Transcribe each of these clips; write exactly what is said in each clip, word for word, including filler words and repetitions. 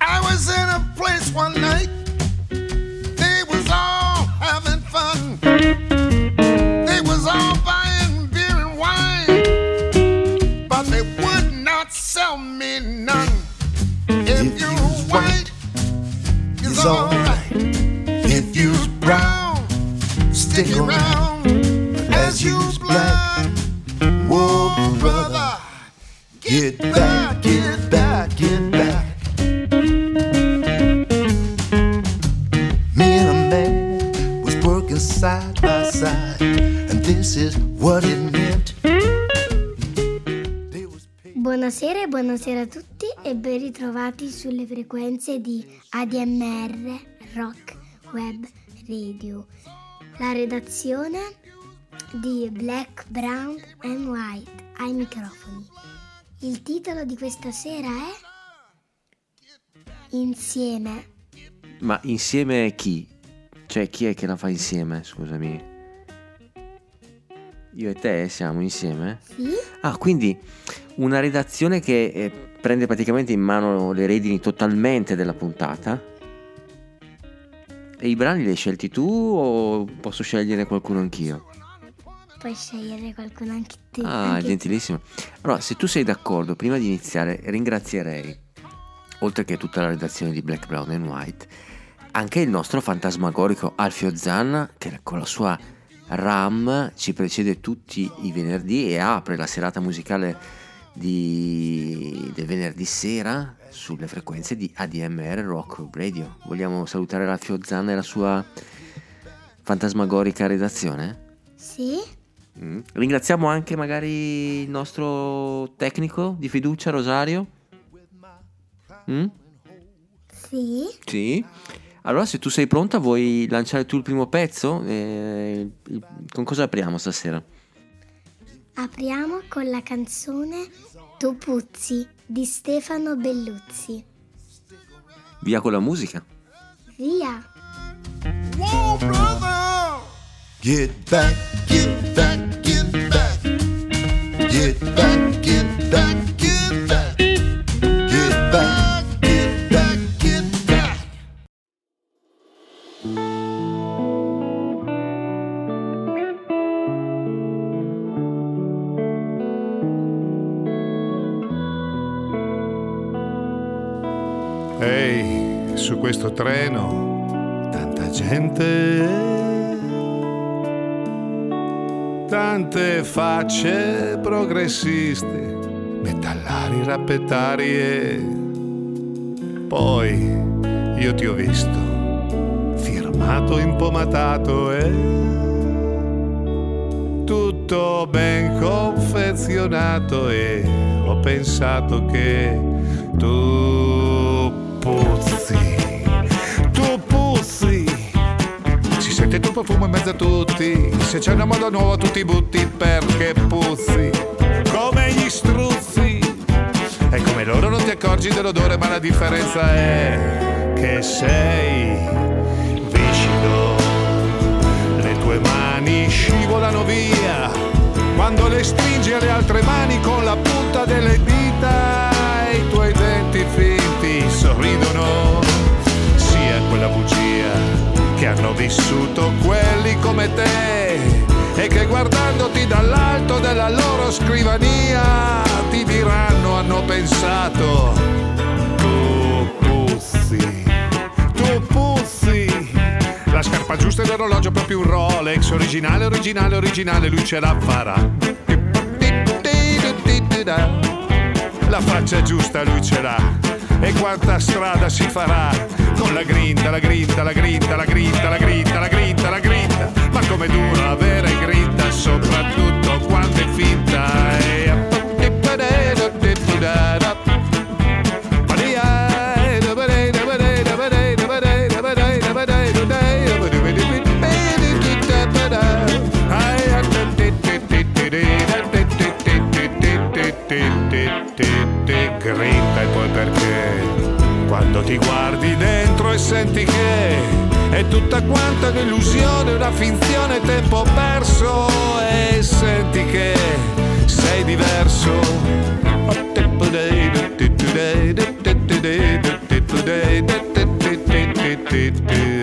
I was in a place one night, they was all having fun. They was all buying beer and wine, but they would not sell me none. If, if you're white, it's all right. If you're brown, stick around. As you's black, whoa brother, get back, get back, get back. Me and a man was working side by side, and this is what it meant. Buonasera, buonasera a tutti e ben ritrovati sulle frequenze di A D M R Rock Web Radio. La redazione di Black, Brown and White ai microfoni. Il titolo di questa sera è Insieme. Ma insieme chi? Cioè chi è che la fa insieme? Scusami. Io e te siamo insieme? Sì. Ah, quindi una redazione che eh, prende praticamente in mano le redini totalmente della puntata. E i brani li hai scelti tu o posso scegliere qualcuno anch'io? Puoi scegliere qualcuno anche tu. Ah, anche gentilissimo. Allora, se tu sei d'accordo, prima di iniziare ringrazierei, oltre che tutta la redazione di Black, Brown and White, anche il nostro fantasmagorico Alfio Zanna, che con la sua RAM ci precede tutti i venerdì e apre la serata musicale di... del venerdì sera sulle frequenze di A D M R Rock Radio. Vogliamo salutare Alfio Zanna e la sua fantasmagorica redazione? Sì. Mm. Ringraziamo anche magari il nostro tecnico di fiducia Rosario. Mm? Sì. Sì. Allora, se tu sei pronta, vuoi lanciare tu il primo pezzo? Eh, con cosa apriamo stasera? Apriamo con la canzone Tu puzzi di Stefano Belluzzi. Via con la musica. Via. Wow, brother! Get back, get back, get back. Get back, get back, get back. Get back, get back, get back. Ehi, hey, su questo treno tanta gente, tante facce progressiste, metallari, rappetarie. Poi io ti ho visto, firmato, impomatato e tutto ben confezionato, e ho pensato che tu puzzi, tu puzzi. Senti il tuo profumo in mezzo a tutti, se c'è una moda nuova tu ti butti perché puzzi come gli struzzi. E come loro non ti accorgi dell'odore, ma la differenza è che sei viscido. Le tue mani scivolano via quando le stringi alle altre mani con la punta delle dita, e i tuoi denti finti sorridono sia quella bugia che hanno vissuto quelli come te, e che guardandoti dall'alto della loro scrivania ti diranno, hanno pensato, tu puzzi, tu puzzi. La scarpa giusta e l'orologio proprio un Rolex, originale, originale, originale, lui ce la farà. La faccia giusta lui ce l'ha, e quanta strada si farà con la grinta, la grinta, la grinta, la grinta, la grinta, la grinta, la grinta. Ma come dura avere grinta, soprattutto quando è finta. E grinta e poi perché, quando ti guardi dentro e senti che è tutta quanta un'illusione, una finzione, tempo perso, e senti che sei diverso.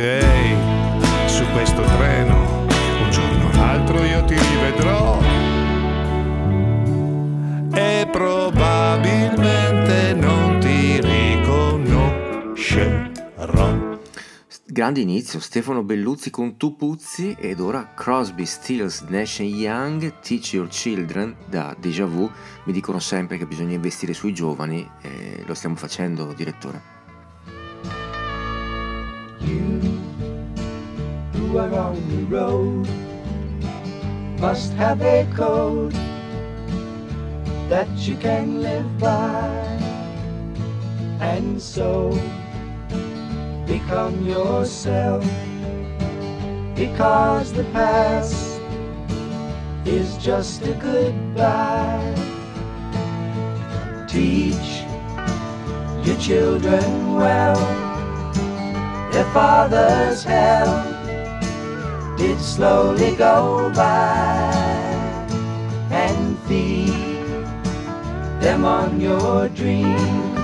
Hey, su questo treno un giorno o l'altro io ti rivedrò e probabilmente non ti riconoscerò. Grande inizio, Stefano Belluzzi con Tu puzzi. Ed ora Crosby, Stills, Nash and Young, Teach Your Children da Déjà Vu. Mi dicono sempre che bisogna investire sui giovani, eh, lo stiamo facendo, direttore. You who are on the road must have a code that you can live by, and so become yourself, because the past is just a goodbye. Teach your children well, their father's hell did slowly go by, and feed them on your dreams,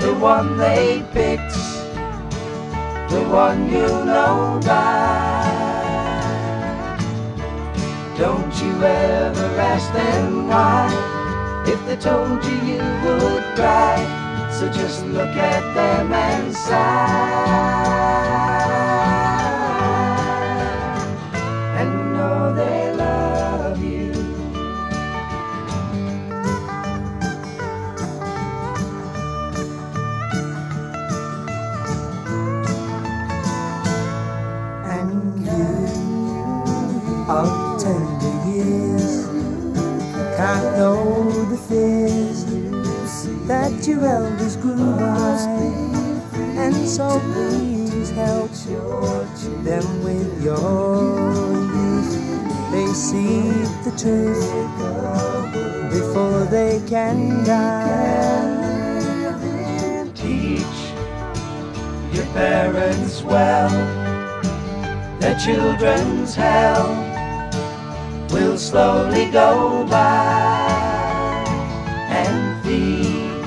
the one they picked, the one you know by. Don't you ever ask them why, if they told you you would cry, so just look at them and sigh, and know they love you. Of tender years, I know the fears that your elders grew by, and so please help them with your youth. They see the truth before they can die. Teach your parents well, their children's hell will slowly go by, and feed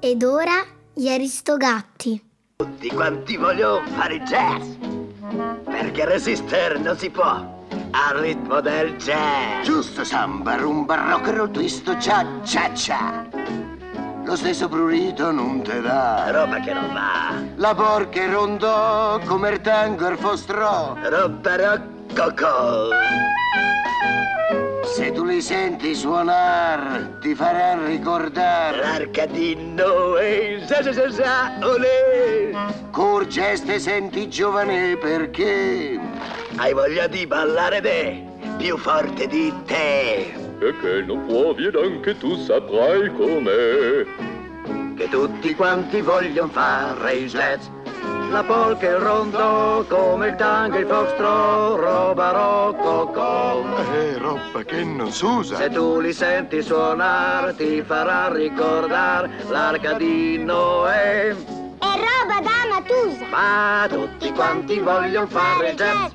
Ed ora gli Aristogatti. Tutti quanti vogliono fare jazz, perché resistere non si può al ritmo del jazz. Giusto, samba, rumba, rock, roll, twist, cha cha cha. Lo stesso prurito non te dà, roba che non va. La porca e rondò, come il tango e il fostrò, roba roccocò. Se tu li senti suonar, ti farà ricordare l'arcadino e sa sa sa sa olè. Corgeste senti giovane perché hai voglia di ballare te, più forte di te. E che non può, vieni anche tu, saprai com'è. Che tutti quanti vogliono fare i jazz, la polca e il rondò, come il tango e il foxtrot, roba rococò. Eh, roba che non s'usa. Se tu li senti suonare, ti farà ricordare l'arcadino e... è roba da Matusa. Ma tutti quanti vogliono fare jazz,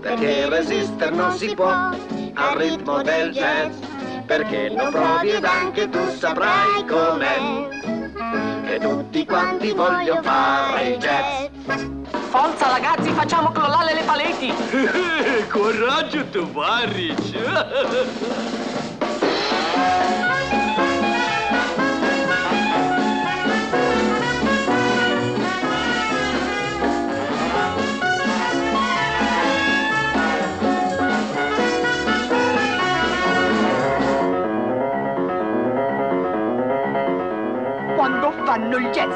perché resistere non si può al ritmo del jazz. Perché non provi ed anche tu saprai com'è, che tutti quanti vogliono fare jazz. Forza ragazzi, facciamo crollare le pareti. Coraggio tovarici.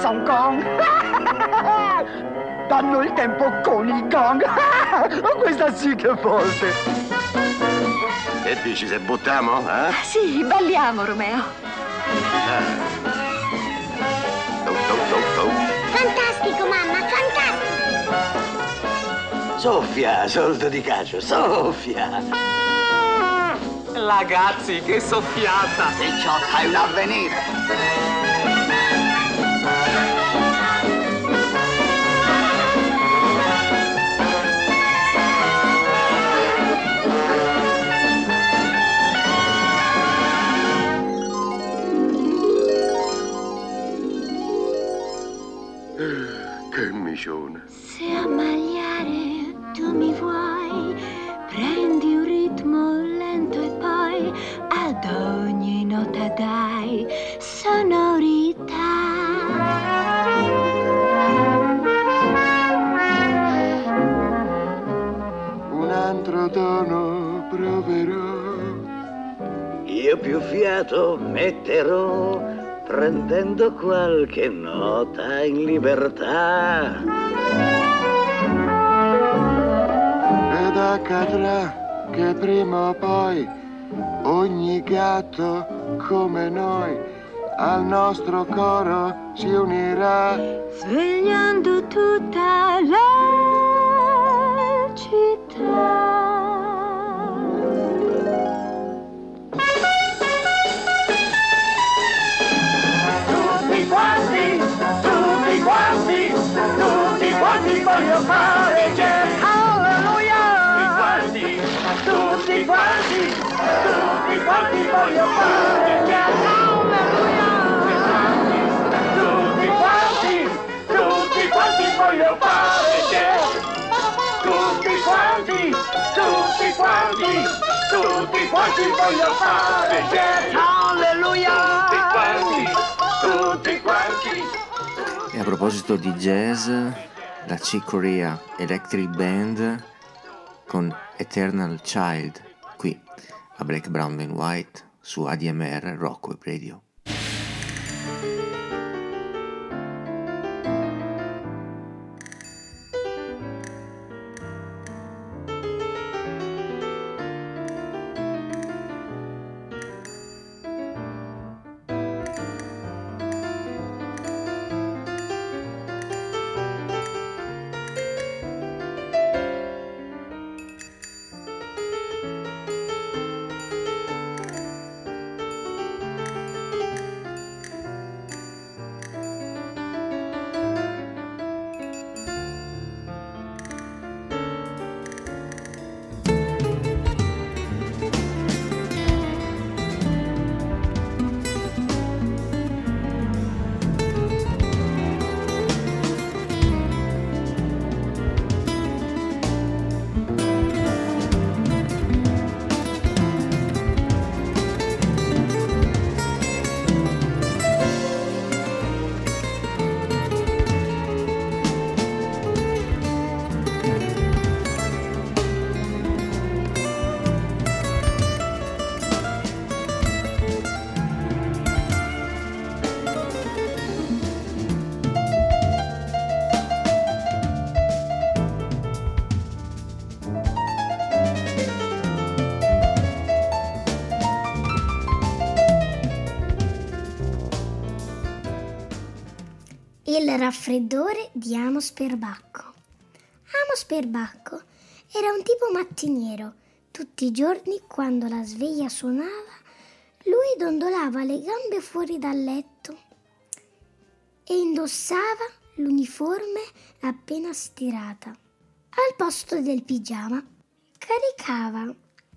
senza un gong. Danno il tempo con il gong. Questa sì che è forte. Che dici, se buttiamo? Eh? Sì, balliamo, Romeo. Ah. Oh, oh, oh, oh. Fantastico, mamma, fantastico. Soffia, soldo di cacio, soffia. Ragazzi, che soffiata! Se ciocca è un avvenire! Che micione! Se a magliare tu mi vuoi, prendi un ritmo lento e poi ad ogni nota dai sonorità. Un altro tono proverò, io più fiato metterò, prendendo qualche nota in libertà. Ed accadrà che prima o poi ogni gatto come noi al nostro coro si unirà, svegliando tutta la città. Tutti quanti, tutti quanti, tutti quanti voglio fare gente. Tutti quanti, tutti quanti voglio fare che alleluia. Tutti quanti, tutti quanti voglio fare che. Tutti quanti, tutti quanti, tutti quanti voglio fare che. Alleluia. Tutti quanti, tutti quanti. E a proposito di jazz, la Chick Corea Electric Band con Eternal Child, qui a Black, Brown and White su A D M R Rock Web Radio. Il raffreddore di Amos Perbacco. Amos Perbacco era un tipo mattiniero. Tutti i giorni, quando la sveglia suonava, lui dondolava le gambe fuori dal letto e indossava l'uniforme appena stirata. Al posto del pigiama, caricava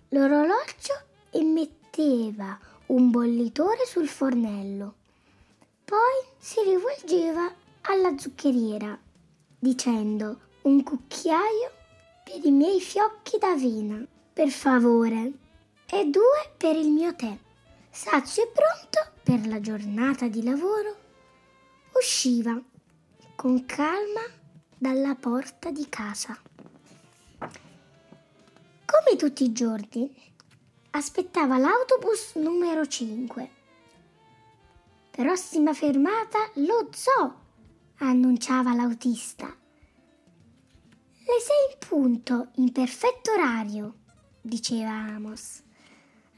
l'orologio e metteva un bollitore sul fornello. Poi si rivolgeva alla zuccheriera, dicendo: un cucchiaio per i miei fiocchi d'avena, per favore, e due per il mio tè, sazio e pronto per la giornata di lavoro. Usciva con calma dalla porta di casa. Come tutti i giorni, aspettava l'autobus numero cinque. Prossima fermata, lo zoo. annunciava l'autista. Le sei in punto, in perfetto orario, diceva Amos.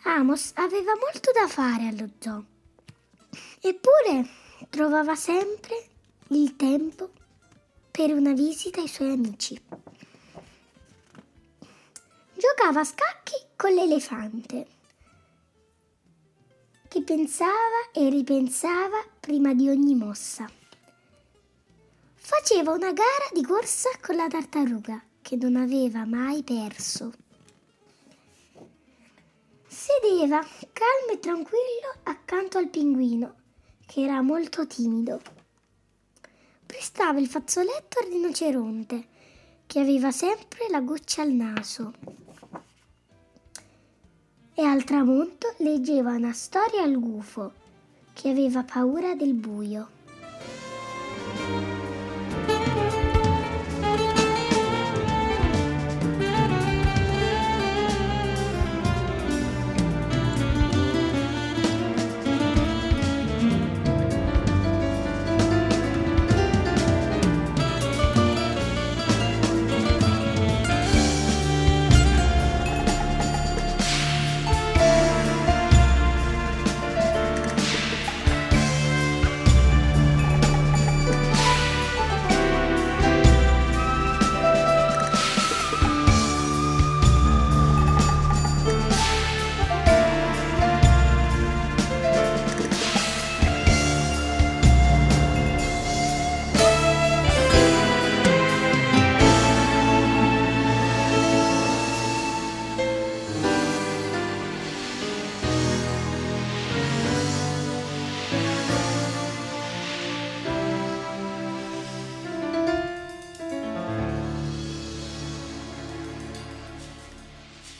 Amos aveva molto da fare allo zoo, eppure trovava sempre il tempo per una visita ai suoi amici. Giocava a scacchi con l'elefante, che pensava e ripensava prima di ogni mossa. Faceva una gara di corsa con la tartaruga, che non aveva mai perso. Sedeva calmo e tranquillo accanto al pinguino, che era molto timido. Prestava il fazzoletto al rinoceronte, che aveva sempre la goccia al naso. E al tramonto leggeva una storia al gufo, che aveva paura del buio.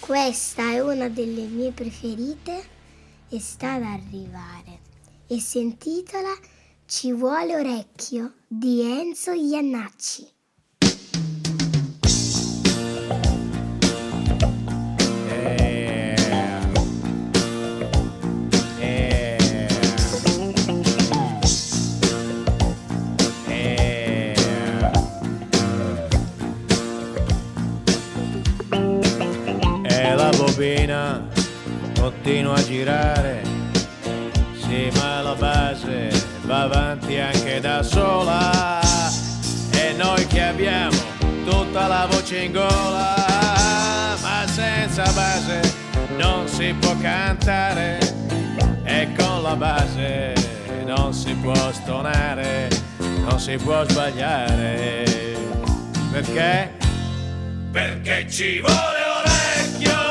Questa è una delle mie preferite e sta ad arrivare, e si intitola Ci vuole orecchio di Enzo Iannacci. Continua a girare, sì, ma la base va avanti anche da sola, e noi che abbiamo tutta la voce in gola, ma senza base non si può cantare, e con la base non si può stonare, non si può sbagliare, perché? Perché ci vuole orecchio.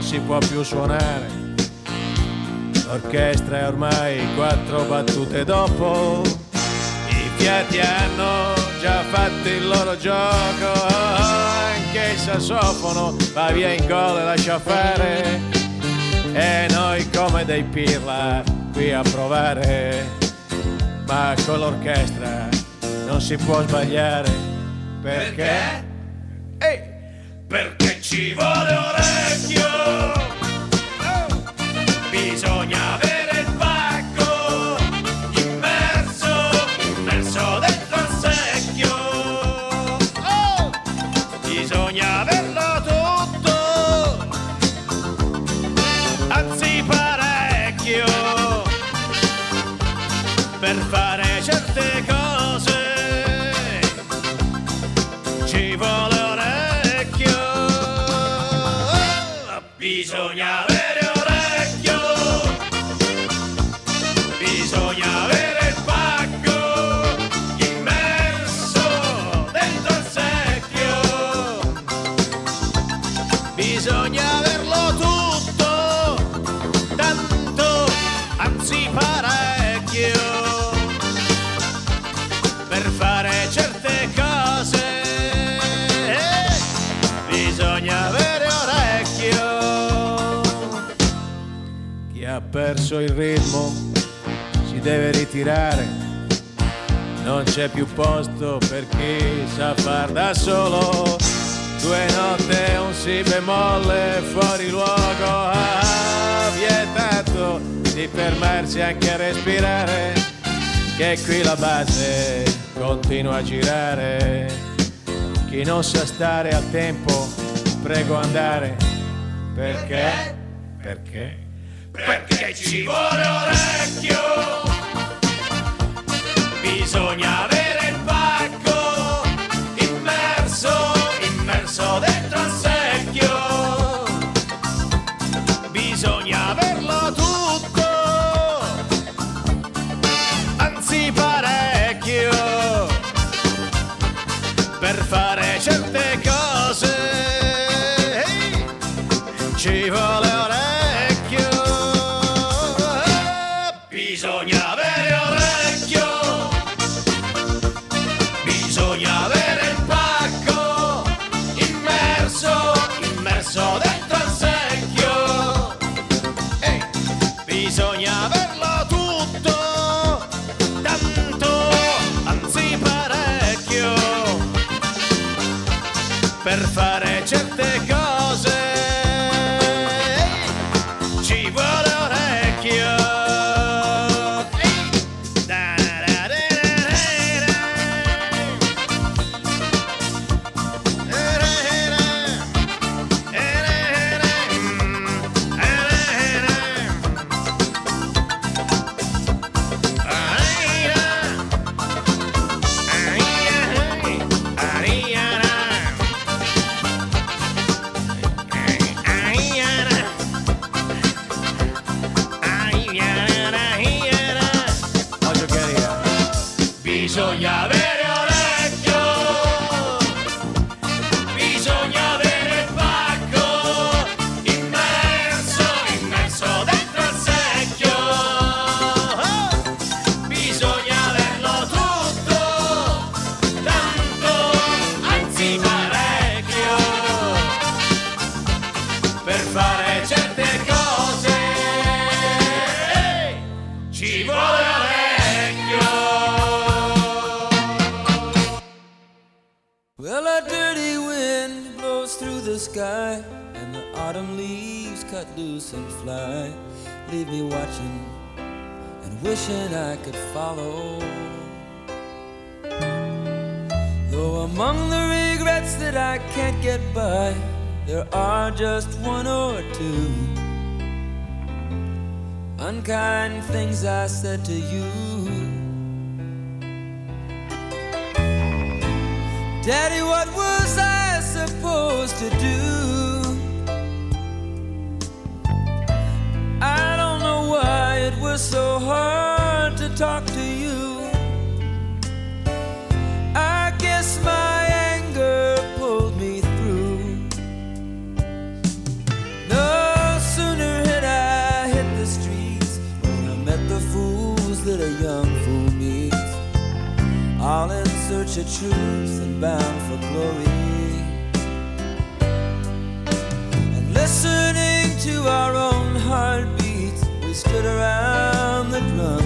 Si può più suonare, l'orchestra è ormai quattro battute dopo, i fiati hanno già fatto il loro gioco, anche il sassofono va via in gol e lascia fare, e noi come dei pirla qui a provare, ma con l'orchestra non si può sbagliare, perché? Perché, hey! Perché ci vuole orecchio. Bisogna avere il pacco immerso, immerso dentro al secchio. Oh! Bisogna averlo tutto, anzi parecchio. ci vuole orecchio, oh, bisogna avere orecchio, bisogna avere il pacco immerso dentro il secchio, bisogna averlo tutto, tanto, anzi parecchio, per fare certe cose bisogna avere orecchio. Chi ha perso il ritmo si deve ritirare, non c'è più posto per chi sa far da solo, due note un si bemolle fuori luogo, ah, vietato di fermarsi anche a respirare, che qui la base continua a girare. Chi non sa stare al tempo prego andare, perché, perché, perché ci vuole orecchio, bisogna avere il pacco immerso, immerso dentro al secchio, bisogna averlo tutto, anzi parecchio, per fare certe cose ci vuole orecchio. Bisogna avere orecchio, bisogna avere il pacco immerso, immerso dentro al secchio, hey, bisogna averlo tutto, tanto, anzi parecchio, per fare certe cose hey, ci vuole orecchio. Listening to our own heartbeats, we stood around the drum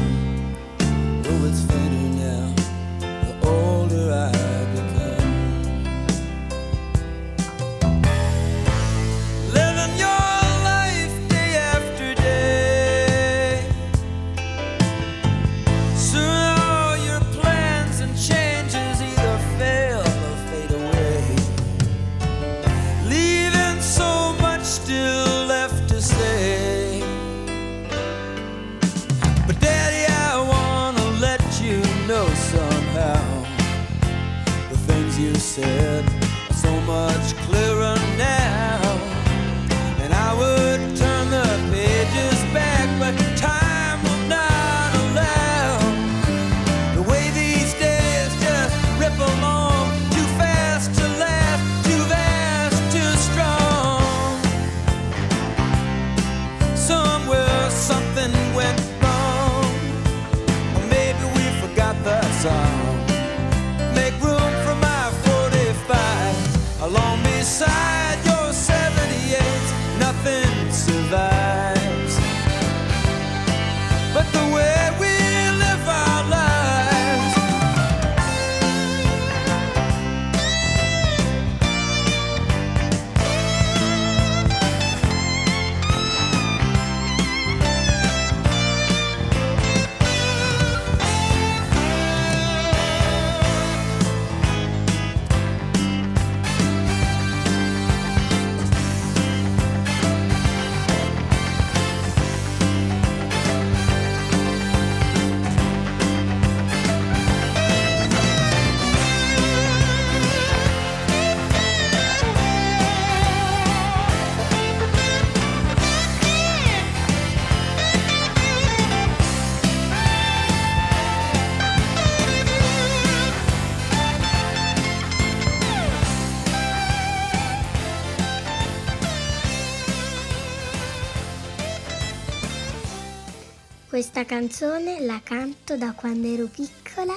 Questa canzone la canto da quando ero piccola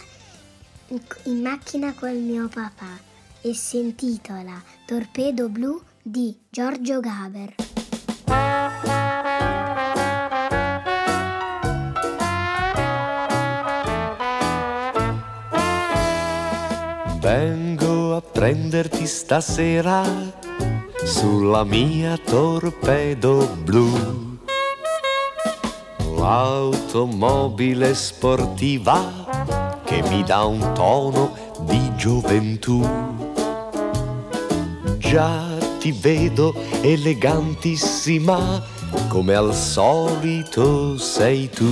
in macchina col mio papà e si intitola Torpedo Blu di Giorgio Gaber. Vengo a prenderti stasera sulla mia torpedo blu. L'automobile sportiva che mi dà un tono di gioventù. Già ti vedo elegantissima, come al solito sei tu.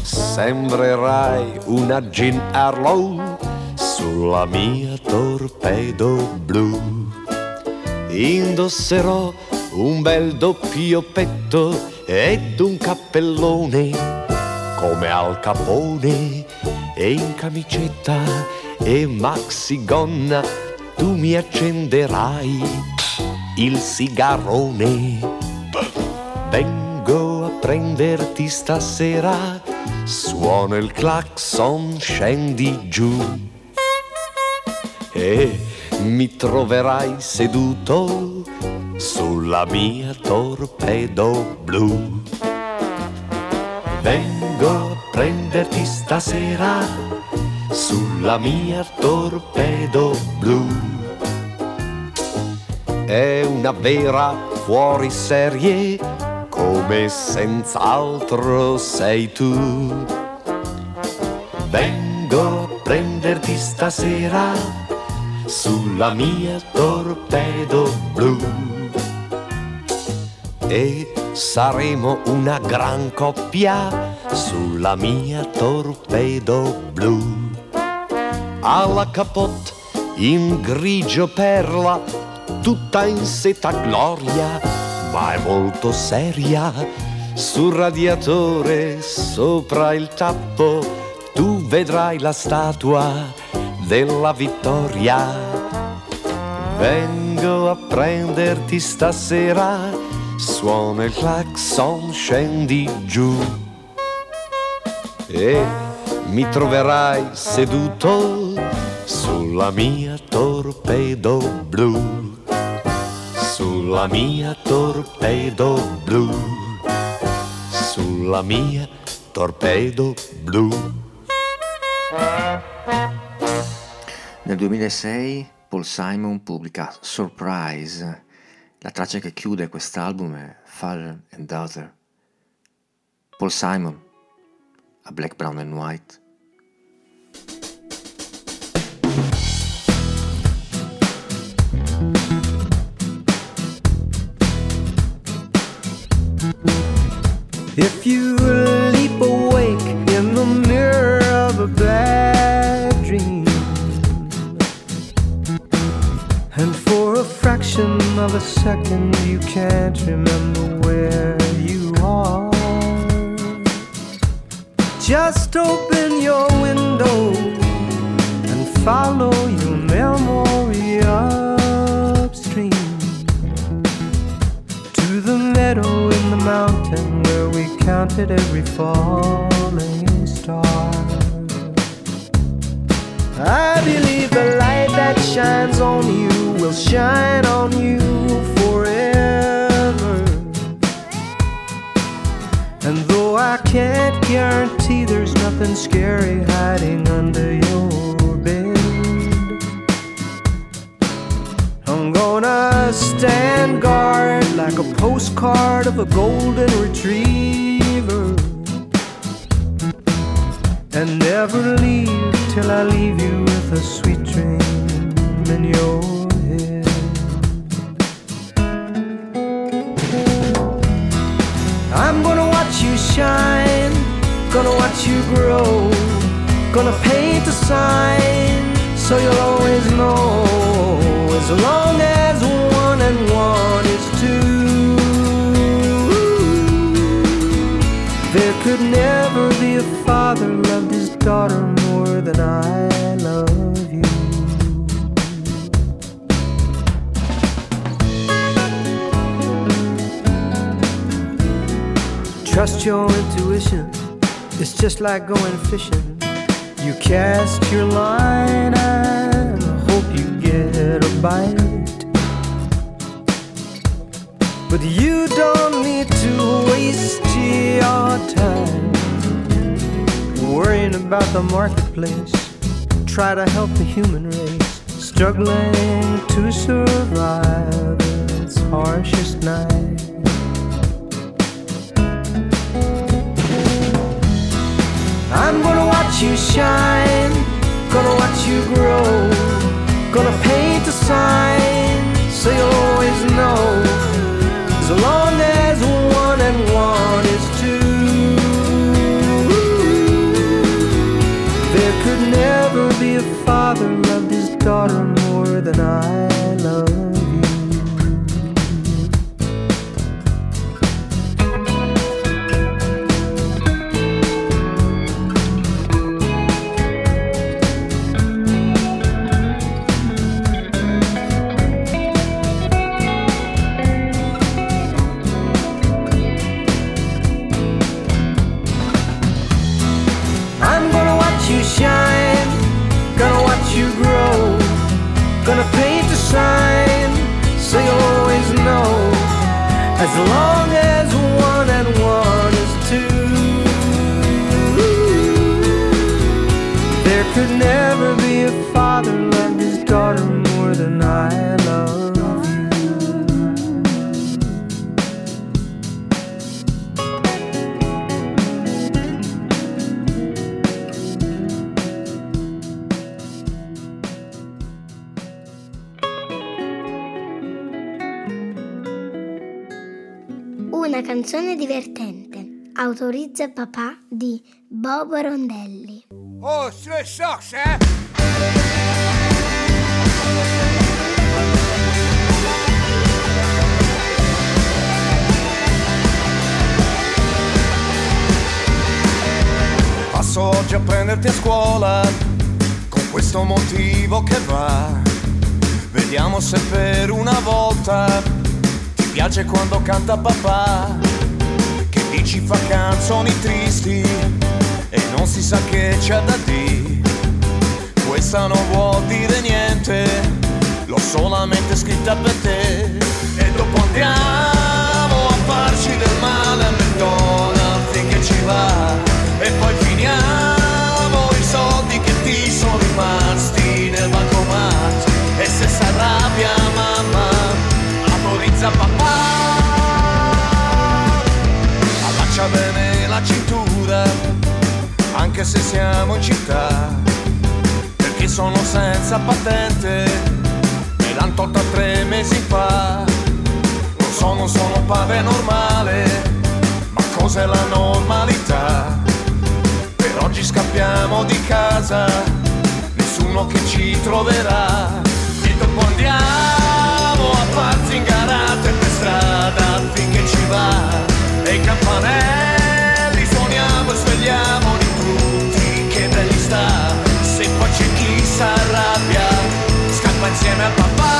Sembrerai una Jean Harlow sulla mia torpedo blu. Indosserò un bel doppio petto ed un cappellone come Al Capone, e in camicetta e maxigonna tu mi accenderai il sigarone. Vengo a prenderti stasera, suono il clacson, scendi giù e mi troverai seduto sulla mia torpedo blu. Vengo a prenderti stasera sulla mia torpedo blu. È una vera fuoriserie come senz'altro sei tu. Vengo a prenderti stasera sulla mia torpedo blu. E saremo una gran coppia sulla mia torpedo blu. Alla capote in grigio perla, tutta in seta gloria, ma è molto seria. Sul radiatore sopra il tappo tu vedrai la statua della vittoria. Vengo a prenderti stasera, suona il clacson, scendi giù e mi troverai seduto sulla mia torpedo blu, sulla mia torpedo blu, sulla mia torpedo blu. Nel duemilasei Paul Simon pubblica Surprise. La traccia che chiude quest'album è Father and Daughter. Paul Simon a Black, Brown and White. If you leap awake in the mirror of a bad dream, and for a fraction of a second you can't remember where you are, just open your window and follow your memory upstream to the meadow in the mountain where we counted every falling star. I believe the light that shines on you will shine on you forever. And though I can't guarantee there's nothing scary hiding under your bed, I'm gonna stand guard like a postcard of a golden retriever, and never leave till I leave you with a sweet dream in your shine, gonna watch you grow, gonna paint a sign so you'll always know, as long as one and one is two. There could never be a father loved his daughter more than I love you. trust your intuition. It's just like going fishing. You cast your line and hope you get a bite. But you don't need to waste your time worrying about the marketplace. Try to help the human race struggling to survive its harshest night. I'm gonna watch you shine, gonna watch you grow, gonna paint a sign so you'll always know. As long as one and one is two, there could never be a father loved his daughter more than I love. As long as one and one is two, there could never be a father loved his daughter more than I love. Canzone divertente. Autorizza papà di Bob Rondelli. Oh, se so, eh? Passo oggi a prenderti a scuola con questo motivo che va. Vediamo se per una volta mi piace quando canta papà, che dici fa canzoni tristi e non si sa che c'è da dire. Questa non vuol dire niente, l'ho solamente scritta per te. E dopo andiamo a farci del male a McDonald's finché ci va, e poi finiamo i soldi che ti sono rimasti nel bancomat. E se s'arrabbia mamma autorizza papà, allaccia bene la cintura, anche se siamo in città, perché sono senza patente, me l'han tolta tre mesi fa. Lo so, non sono pave normale, ma cos'è la normalità? Per oggi scappiamo di casa, nessuno che ci troverà, e dopo andiamo a far zingarate per strada finché ci va, e i campanelli suoniamo e svegliamo di tutti che belli sta. Se poi c'è chi s'arrabbia scappa insieme a papà.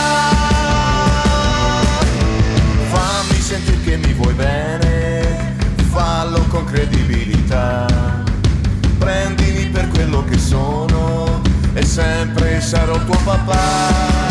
Fammi sentire che mi vuoi bene, fallo con credibilità, prendimi per quello che sono e sempre sarò tuo papà.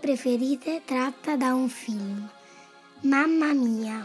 Preferite tratta da un film, Mamma Mia.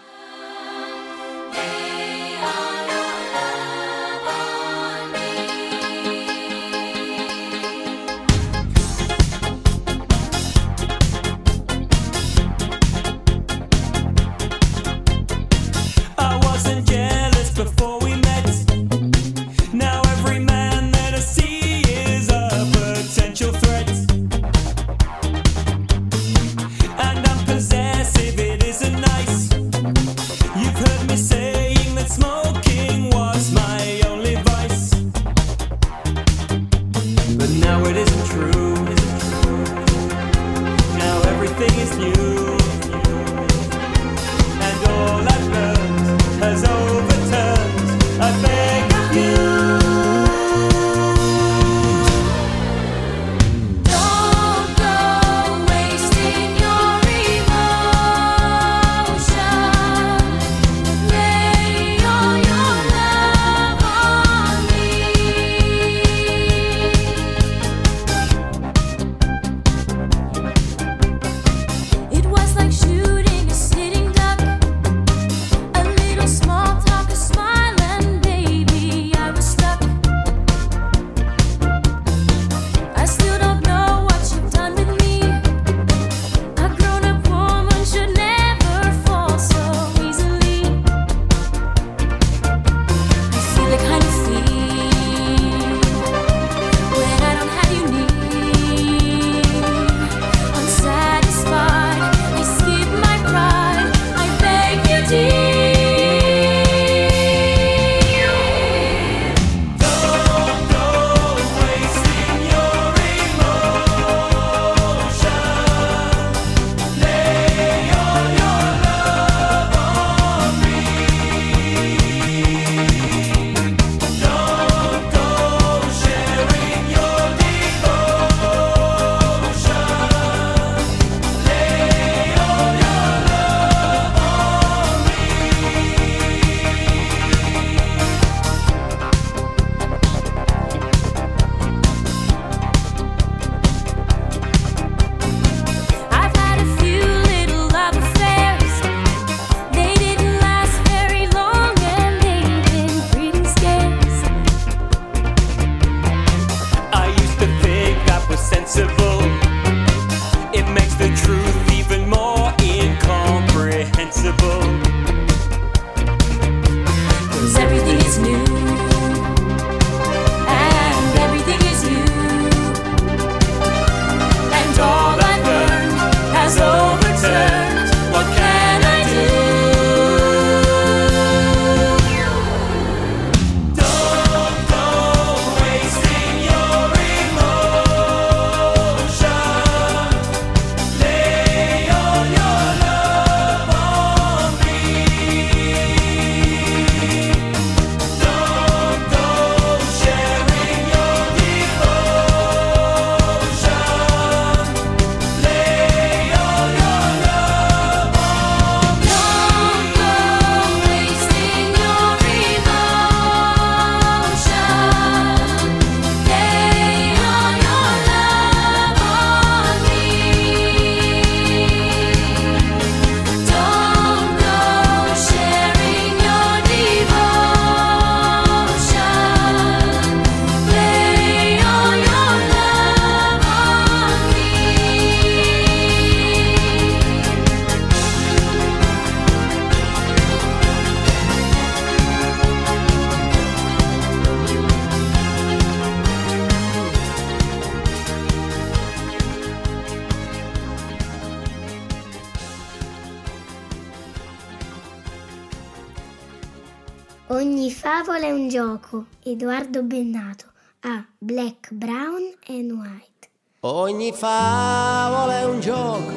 Ogni favola è un gioco. Edoardo Bennato a Black, Brown and White. Ogni favola è un gioco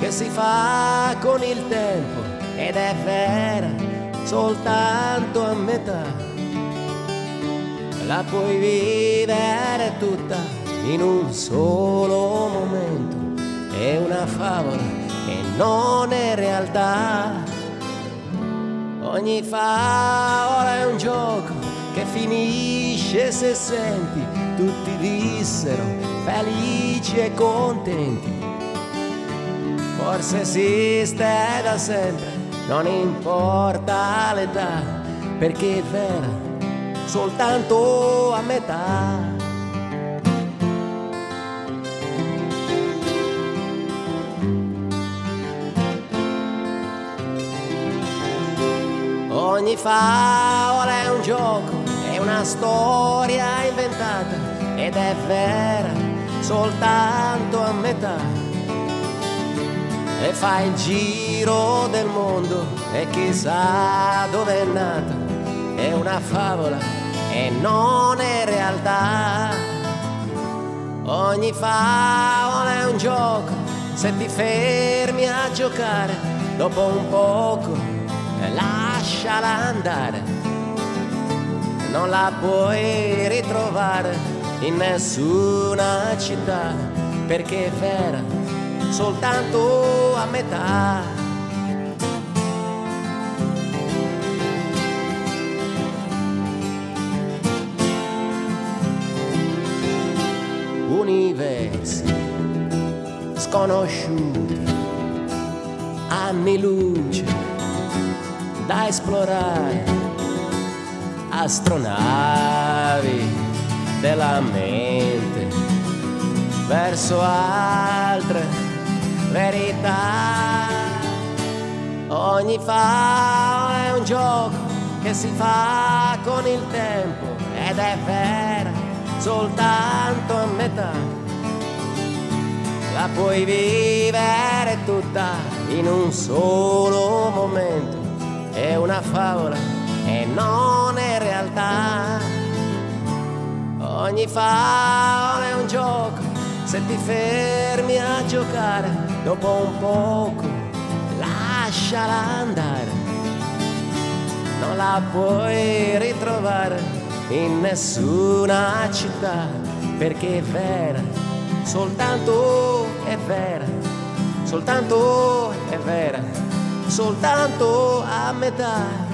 che si fa con il tempo ed è vera soltanto a metà. La puoi vivere tutta in un solo momento. È una favola che non è realtà. Ogni favola è un gioco che finisce se senti tutti dissero felici e contenti. Forse esiste da sempre, non importa l'età, perché è vera soltanto a metà. Ogni favola è un gioco, è una storia inventata ed è vera soltanto a metà. E fa il giro del mondo e chissà dove è nata. È una favola e non è realtà. Ogni favola è un gioco se ti fermi a giocare, dopo un poco lasciala andare, non la puoi ritrovare in nessuna città, perché è vera soltanto a metà. Universi, sconosciuti, anni luce da esplorare, astronavi della mente verso altre verità. Ogni fao è un gioco che si fa con il tempo ed è vera soltanto a metà, la puoi vivere tutta in un solo momento, è una favola e non è realtà. Ogni favola è un gioco, se ti fermi a giocare, dopo un poco lasciala andare, non la puoi ritrovare in nessuna città, perché è vera, soltanto è vera, soltanto è vera, soltanto a metà.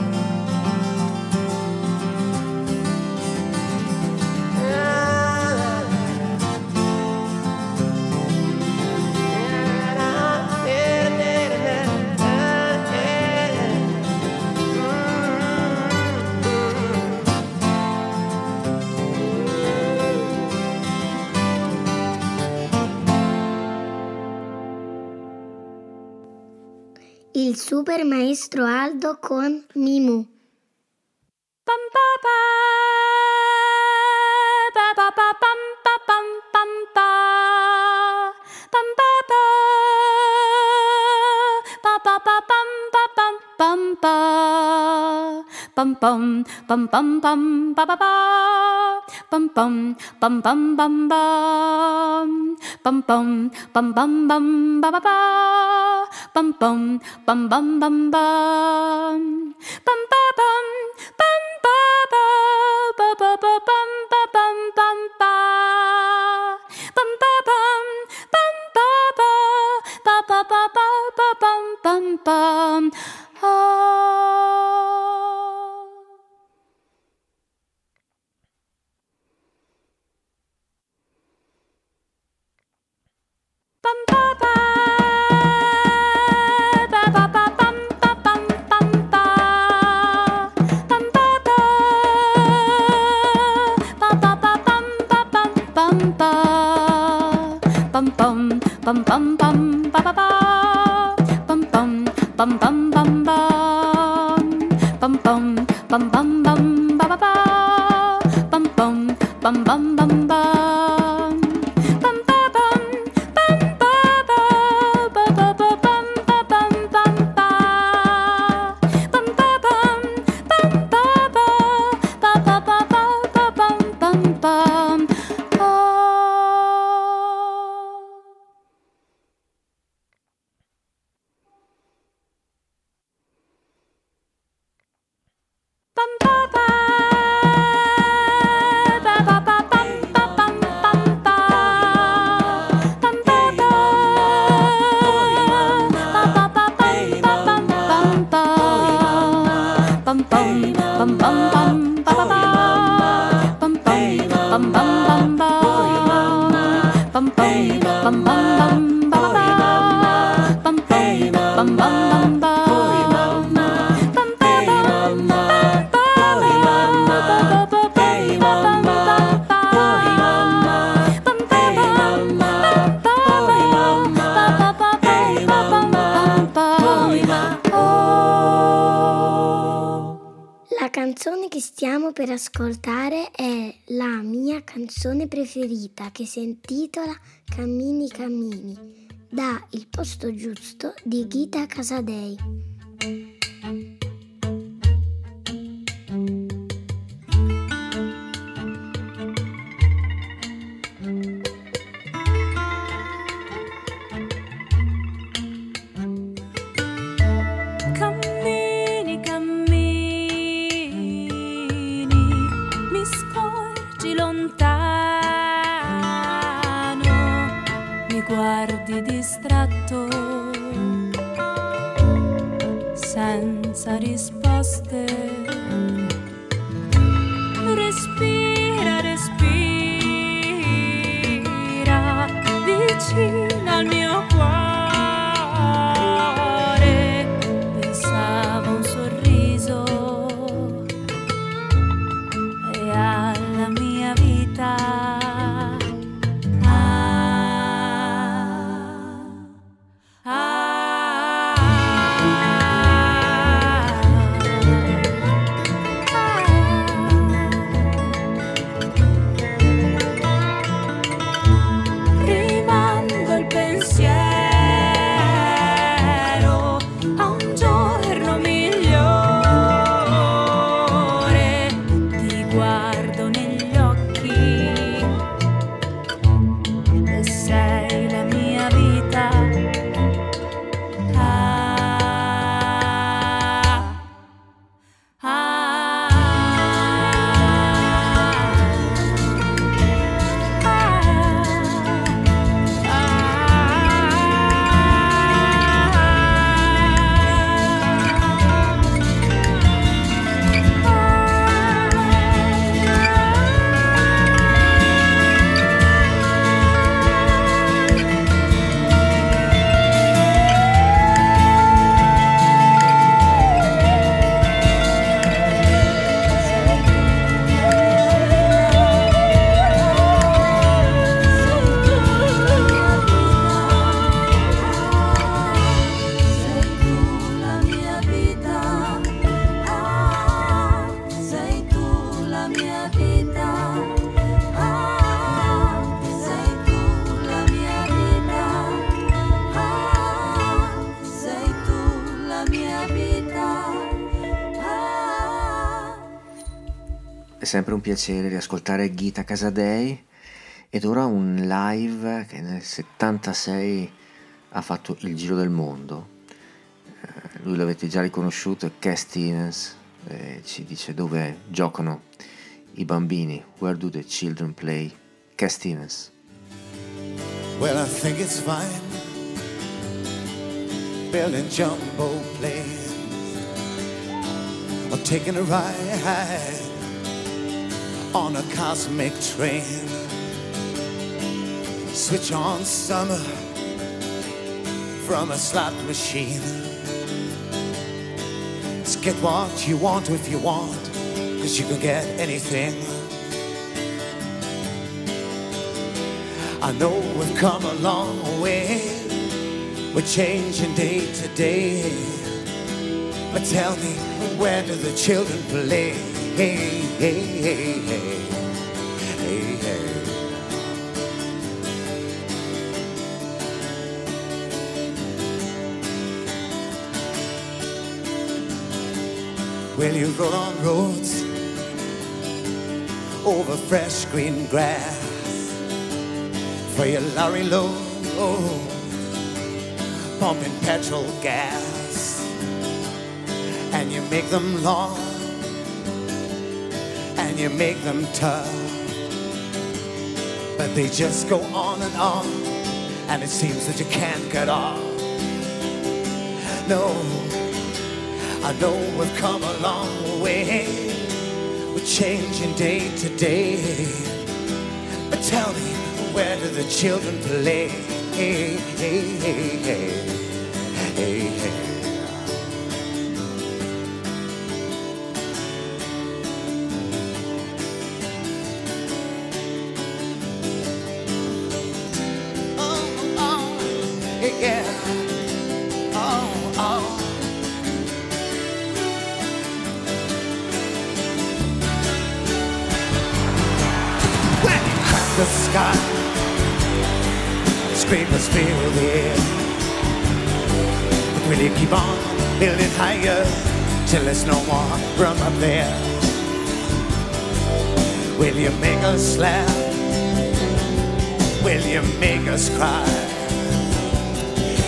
Il super maestro Aldo con Mimu. Pam pam pam pam pam pam pam pam pam pam pam ba ba ba pam pam pam pam pam pam pam ba pam pam ba ba ba ba ba pam ba pam pam ba pam ba pam pam ba ba ba ba ba ba pam pam pam. Pam pam pam pa pa pa pam pam pam pam pam pam pam pam pam pam pam pa pa pa pam pam pam pam pam pam pam pa pam pam pa pa pa pa pa pam pa pam pam pa pam pa pam pam pa pa pa pa pa pa pam pam pam. Per ascoltare è la mia canzone preferita, che si intitola Cammini Cammini, da Il posto giusto di Gita Casadei. tratto, senza risposte. Respira, respira, vicino al mio cuore. Pensavo a un sorriso e alla mia vita. Sempre un piacere riascoltare Gita Casadei, ed ora un live che nel settantasei ha fatto il giro del mondo. Eh, lui l'avete già riconosciuto, è Cat Stevens, eh, ci dice dove giocano i bambini. Where do the children play? Cat Stevens. Well, I think it's fine building jumbo planes or taking a ride on a cosmic train. Switch on summer from a slot machine. Just get what you want if you want, cause you can get anything. I know we've come a long way, we're changing day to day, but tell me, where do the children play? Hey, hey, hey, hey, hey, hey. Well, you rode on roads over fresh green grass for your lorry load, oh, pumping petrol gas, and you make them long, you make them tough, but they just go on and on, and it seems that you can't get off. No, I know we've come a long way, we're changing day to day, but tell me, where do the children play? Hey, hey, hey, hey, hey, hey. Scrapers fill the air, but will you keep on building higher till there's no more room up there? Will you make us laugh? Will you make us cry?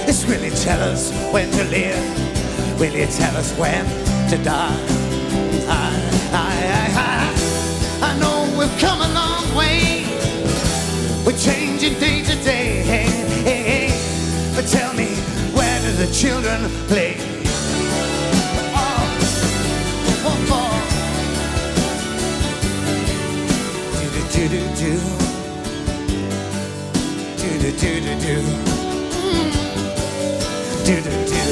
It's will you tell us when to live? Will you tell us when to die? I, I, I, I, I know we've come a long way, we're changing day to day. Hey, hey, hey. the children play. Oh, one more. Do-do-do-do-do. Do-do-do-do-do. Mm. Do-do-do.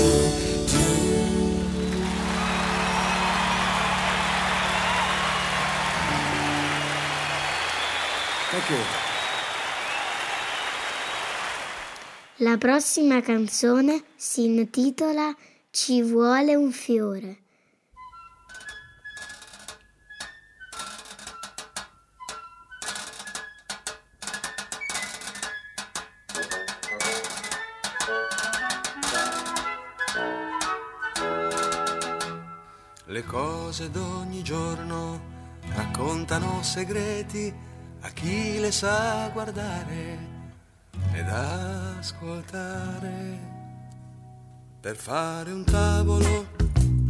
La prossima canzone si intitola Ci vuole un fiore. Le cose d'ogni giorno raccontano segreti a chi le sa guardare ed ascoltare. Per fare un tavolo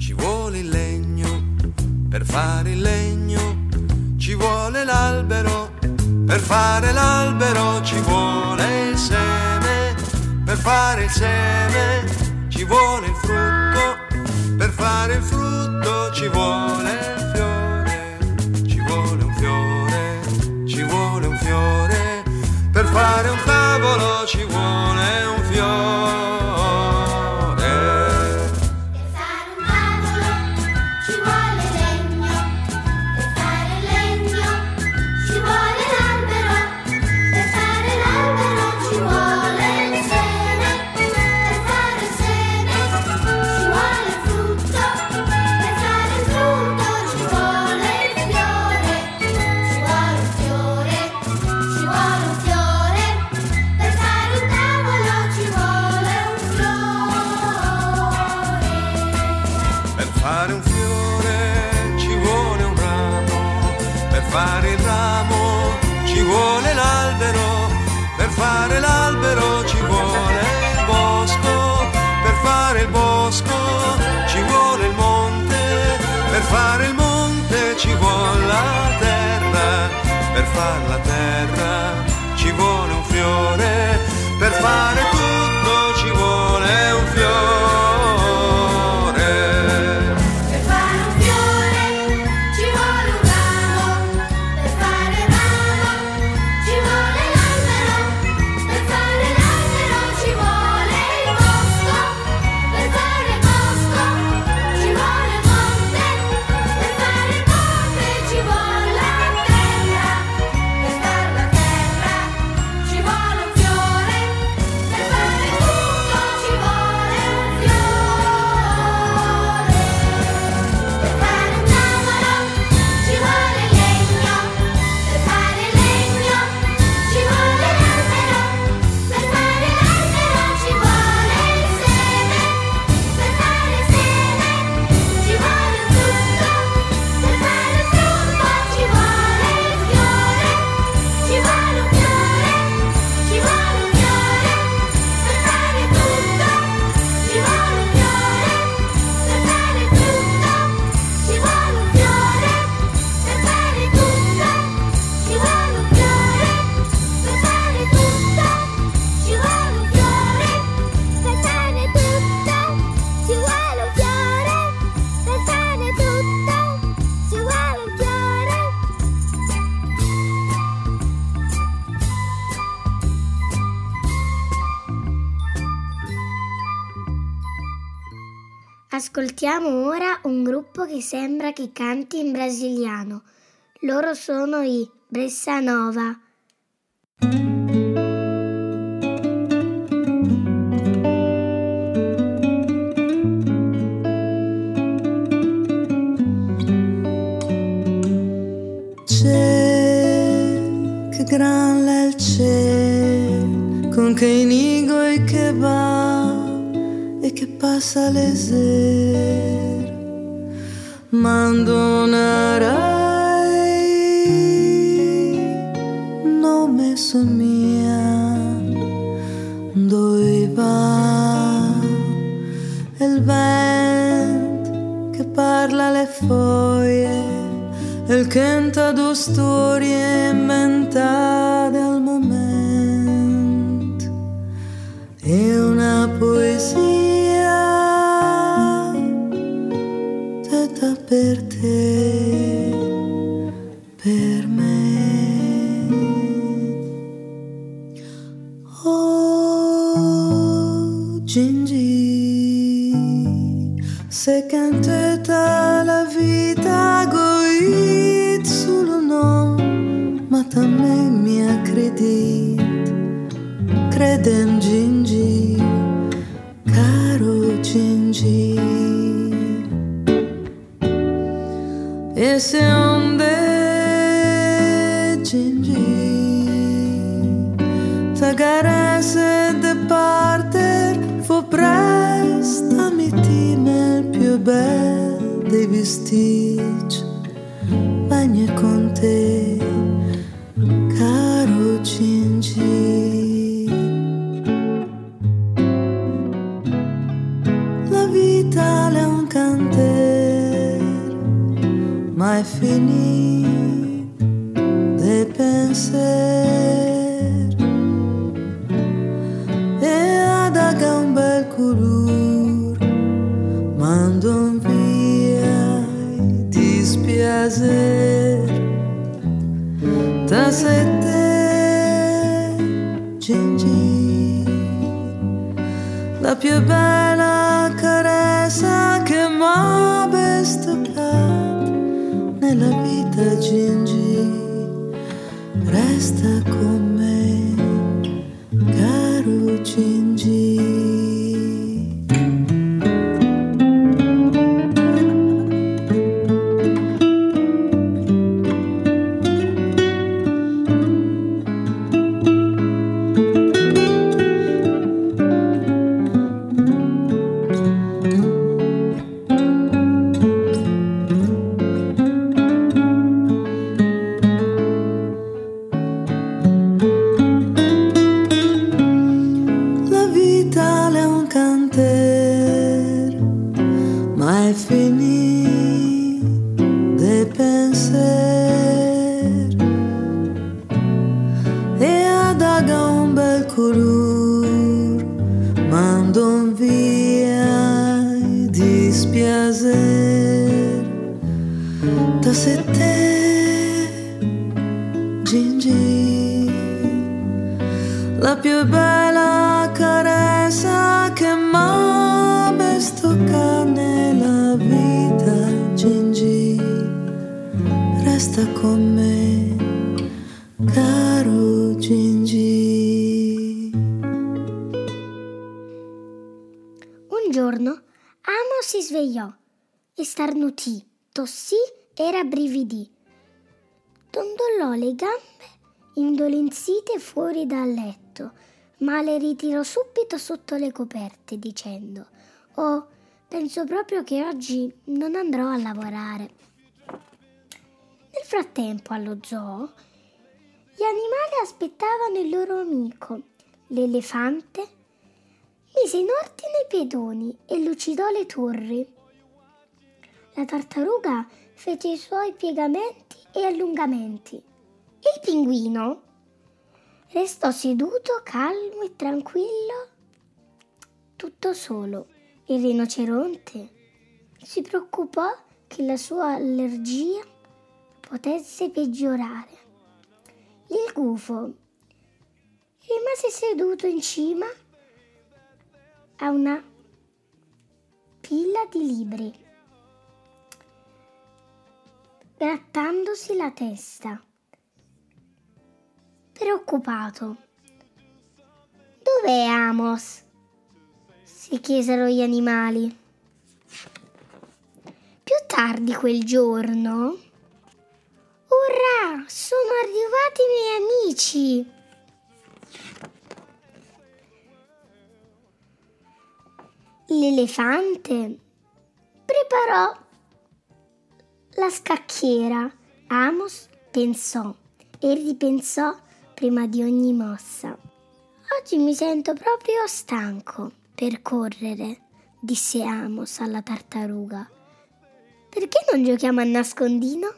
ci vuole il legno, per fare il legno ci vuole l'albero, per fare l'albero ci vuole il seme, per fare il seme ci vuole il frutto, per fare il frutto ci vuole il fiore. Per fare un tavolo ci vuole un fiore. Per fare un tavolo ci vuole legno, per fare legno ci vuole l'albero, per fare l'albero ci vuole il seme, per fare il seme ci vuole il frutto, per fare il frutto ci vuole il fiore, ci vuole un fiore, ci vuole un fiore. Per fare un fiore ci vuole un ramo, per fare il ramo ci vuole l'albero, per fare l'albero ci vuole il bosco, per fare il bosco ci vuole il monte, per fare il monte ci vuole la terra, per fare la terra ci vuole un fiore, per fare tutto ci vuole un fiore. Ascoltiamo ora un gruppo che sembra che canti in brasiliano. Loro sono i Bressanova. C'è che gran l'el c'è, con che inigo e che va, e che passa l'eser mandonarai nome somia dove va il vento che parla le foglie e il canta due storie inventate al momento e una poesia stringi, se cantata la vita goit solo no, ma ta me mi ha credit, credem gingi, caro gingi. E se onde gingi, ta garese de parter, fu prestami time il più bel dei vestici, bagna con te, caro Cinci. La vita è un canter, ma è finita de penser, e adaga un bel color, mandon via i dispiacer. Da sette gingi, la più bella carezza che m'abbia stoccato nella vita, gingi, resta con me, caro gingi. Starnutì, tossì e rabbrividì. Dondolò le gambe indolenzite fuori dal letto, ma le ritirò subito sotto le coperte dicendo: «Oh, penso proprio che oggi non andrò a lavorare». Nel frattempo allo zoo gli animali aspettavano il loro amico. L'elefante mise in ordine i pedoni e lucidò le torri. La tartaruga fece i suoi piegamenti e allungamenti. Il pinguino restò seduto, calmo e tranquillo, tutto solo. Il rinoceronte si preoccupò che la sua allergia potesse peggiorare. Il gufo rimase seduto in cima a una pila di libri, grattandosi la testa, preoccupato. «Dov'è Amos?» si chiesero gli animali. Più tardi quel giorno: «Urrà, sono arrivati i miei amici!» L'elefante preparò la scacchiera. Amos pensò e ripensò prima di ogni mossa. «Oggi mi sento proprio stanco per correre», disse Amos alla tartaruga. «Perché non giochiamo a nascondino?»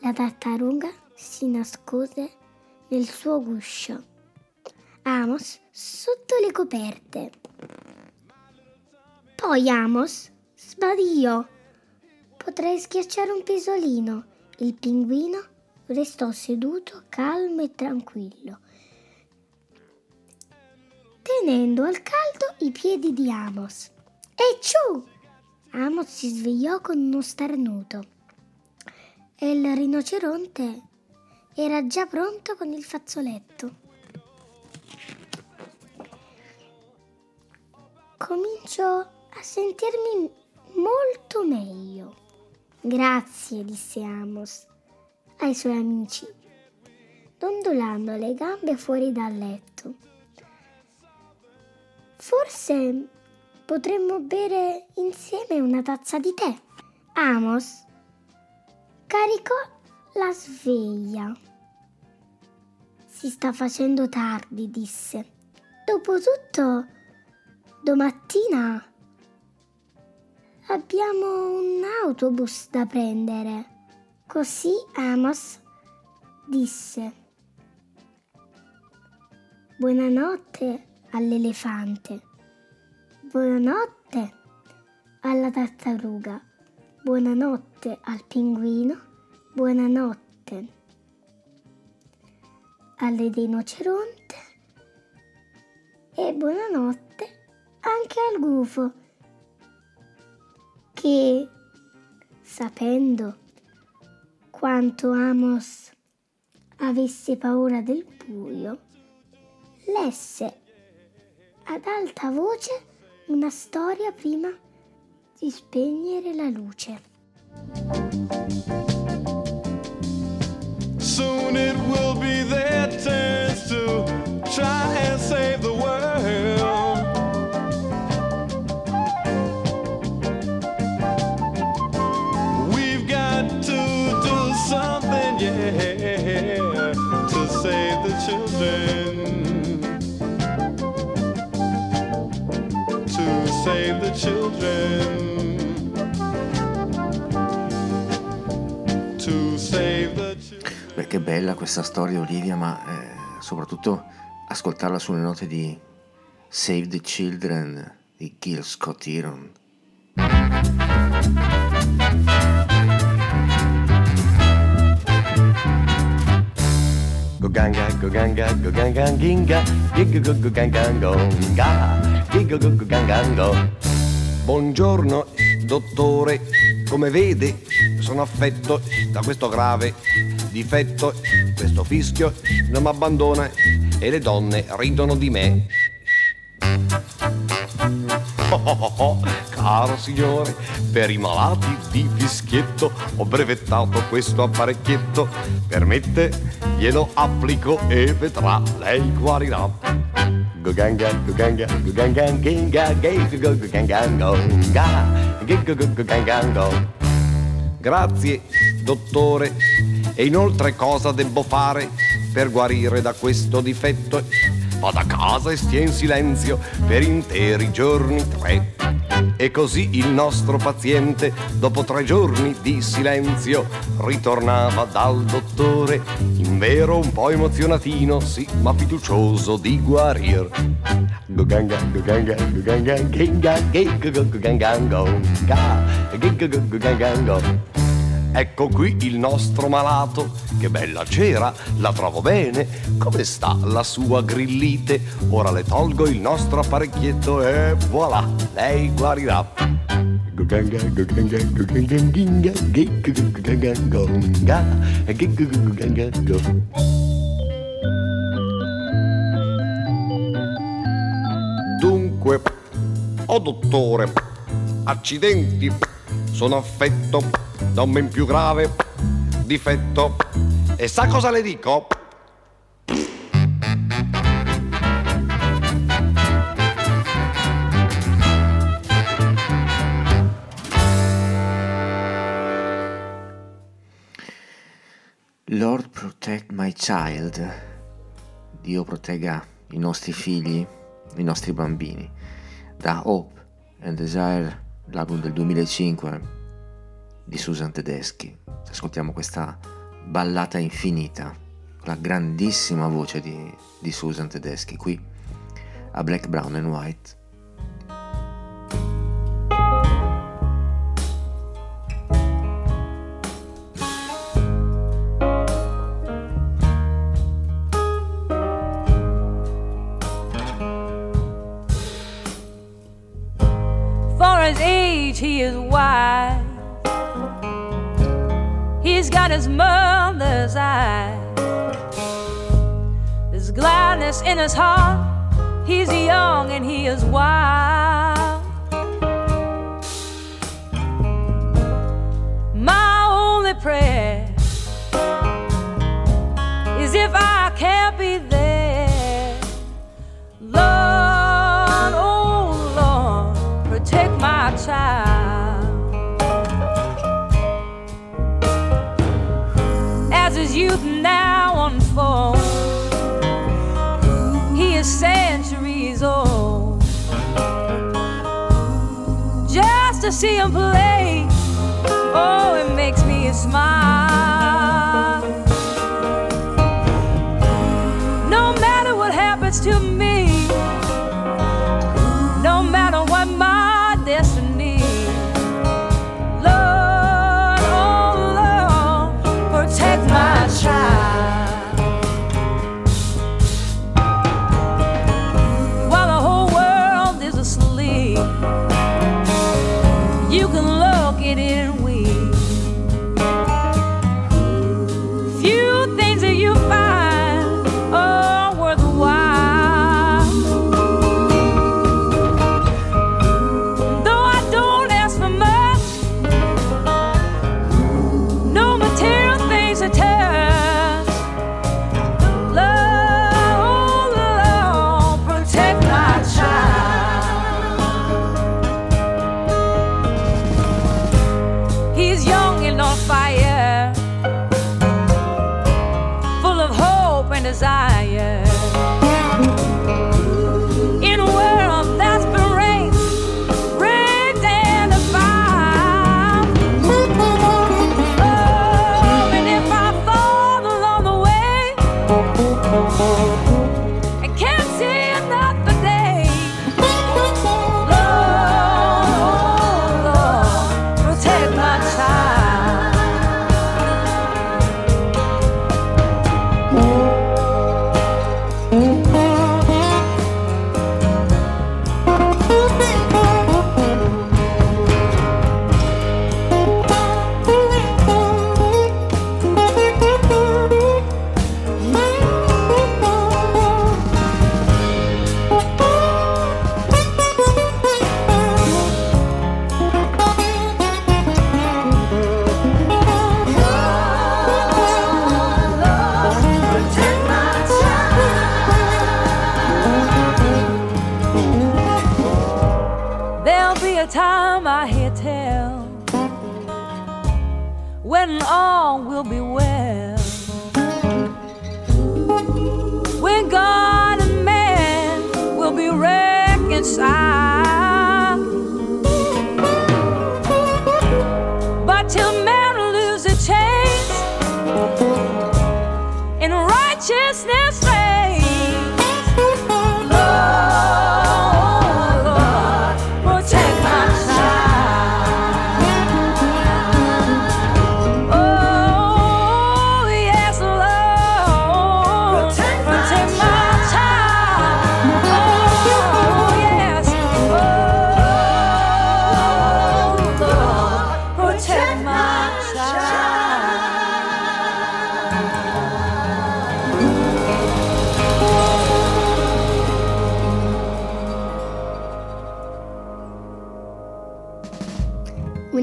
La tartaruga si nascose nel suo guscio, Amos sotto le coperte. Poi Amos sbadigliò: «Potrei schiacciare un pisolino». Il pinguino restò seduto, calmo e tranquillo. tenendo al caldo i piedi di Amos. «Ecciù!» Amos si svegliò con uno starnuto e il rinoceronte era già pronto con il fazzoletto. «Comincio a sentirmi molto meglio.» «Grazie», disse Amos ai suoi amici, dondolando le gambe fuori dal letto. «Forse potremmo bere insieme una tazza di tè.» Amos caricò la sveglia. «Si sta facendo tardi», disse. «Dopotutto, domattina abbiamo un autobus da prendere.» Così Amos disse buonanotte all'elefante, buonanotte alla tartaruga, buonanotte al pinguino, buonanotte al rinoceronte e buonanotte anche al gufo che, sapendo quanto Amos avesse paura del buio, lesse ad alta voce una storia prima di spegnere la luce. Soon it will be their turn to try and save the world. Children, to save the children, to save the children. Beh, che bella questa storia, Olivia, ma eh, soprattutto ascoltarla sulle note di Save the Children di Gil Scott Heron. Ganga, go ganga, go ganga, ginga, gig go go ganga, gonga, gig go go ganga, go. Buongiorno, dottore, come vede sono affetto da questo grave difetto, questo fischio non mi abbandona e le donne ridono di me. Oh, oh, oh, caro signore, per i malati di fischietto ho brevettato questo apparecchietto. Permette, glielo applico e vedrà, lei guarirà. Goganga, goganga, goganga, ginga, goganga, goganga. Grazie, dottore. E inoltre cosa debbo fare per guarire da questo difetto? Vado a casa e stia in silenzio per interi giorni tre. E così il nostro paziente, dopo tre giorni di silenzio, ritornava dal dottore, in vero un po' emozionatino, sì, ma fiducioso di guarir. Goganga, goganga, goganga, ginga, gig, goganga, gonga, gig, goganga, gonga. Ecco qui il nostro malato, che bella cera, la trovo bene, come sta la sua grillite? Ora le tolgo il nostro apparecchietto e voilà, lei guarirà. Goganga, goganga, goganga, ginga, gig, goganga, gonga, gig, goganga, go. Dunque, oh dottore, accidenti, sono affetto da un ben più grave difetto. E sa cosa le dico? Lord protect my child. Dio protegga i nostri figli, i nostri bambini. Da Hope and Desire, l'album del duemilacinque di Susan Tedeschi. Ascoltiamo questa ballata infinita, la grandissima voce di, di Susan Tedeschi, qui a Black, Brown and White. his age, he is wise. He's got his mother's eyes. There's gladness in his heart. He's young and he is wild. My only prayer is if I can't be there, Lord, oh Lord, protect my child. As his youth now unfolds, he is centuries old. Just to see him play, oh, it makes me smile. No matter what happens to me, no matter what my destiny, Lord, oh Lord, protect my child. While the whole world is asleep, you can look at it.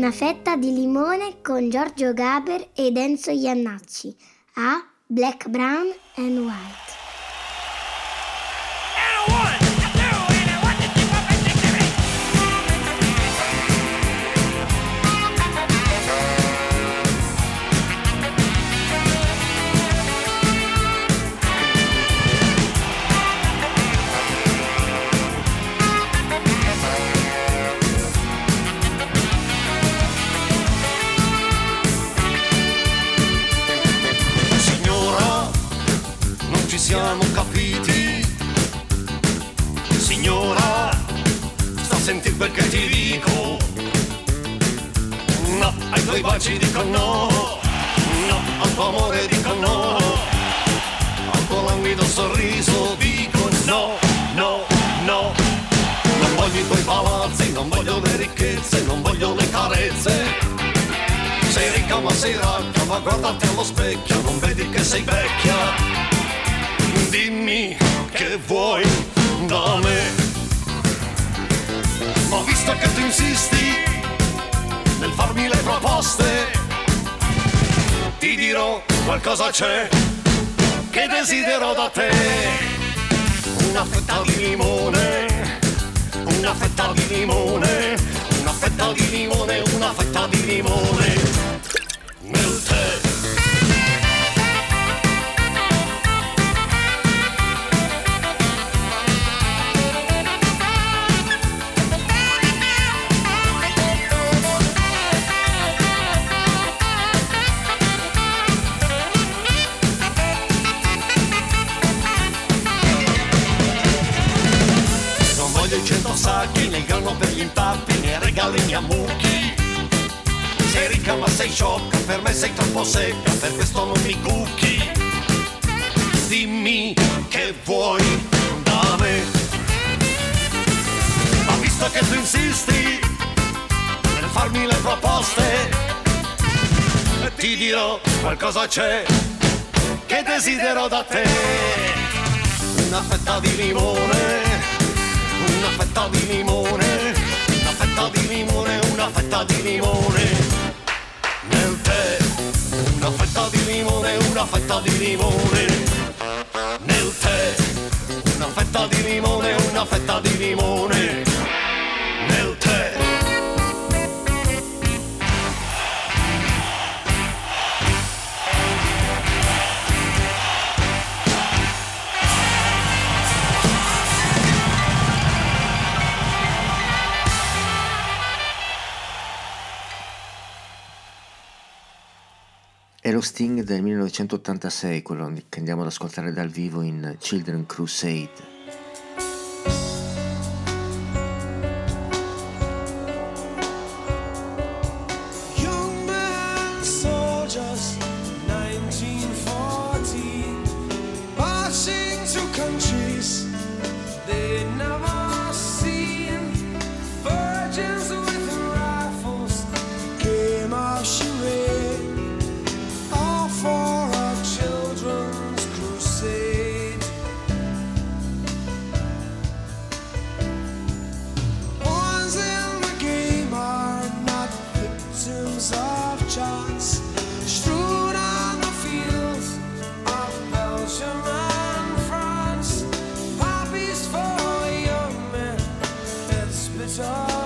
Una fetta di limone con Giorgio Gaber ed Enzo Iannacci a Black, Brown and White. Siamo capiti, signora, sta a sentire quel che ti dico. No, ai tuoi baci dico no, no, al tuo amore dico no, al tuo languido sorriso dico no, no, no. Non voglio i tuoi palazzi, no. non voglio le ricchezze, non voglio le carezze. Sei ricca ma sei racca, ma guardati allo specchio, non vedi che sei vecchia. Dimmi che vuoi da me, ma visto che tu insisti nel farmi le proposte, ti dirò qualcosa c'è che desidero da te. Una fetta di limone, una fetta di limone, una fetta di limone, una fetta di limone nel tè. Sacchi nel grano per gli impatti, nei regalini a mucchi. Sei ricca ma sei sciocca, per me sei troppo secca, per questo non mi cucchi. Dimmi che vuoi da me, ma visto che tu insisti nel farmi le proposte, ti dirò qualcosa c'è che desidero da te. Una fetta di limone, una fetta di limone, una fetta di limone, una fetta di limone nel tè. Una fetta di limone, una fetta di limone nel tè. Una fetta di limone, una fetta di limone nel tè. È lo Sting del millenovecentottantasei, quello che andiamo ad ascoltare dal vivo in Children Crusade. Young men, soldiers, nineteen fourteen, marching to countries they never seen. Virgins with rifles, game of charades, for our children's crusade. Ones in the game are not victims of chance, strewn on the fields of Belgium and France. Poppies for young men, it's bitter.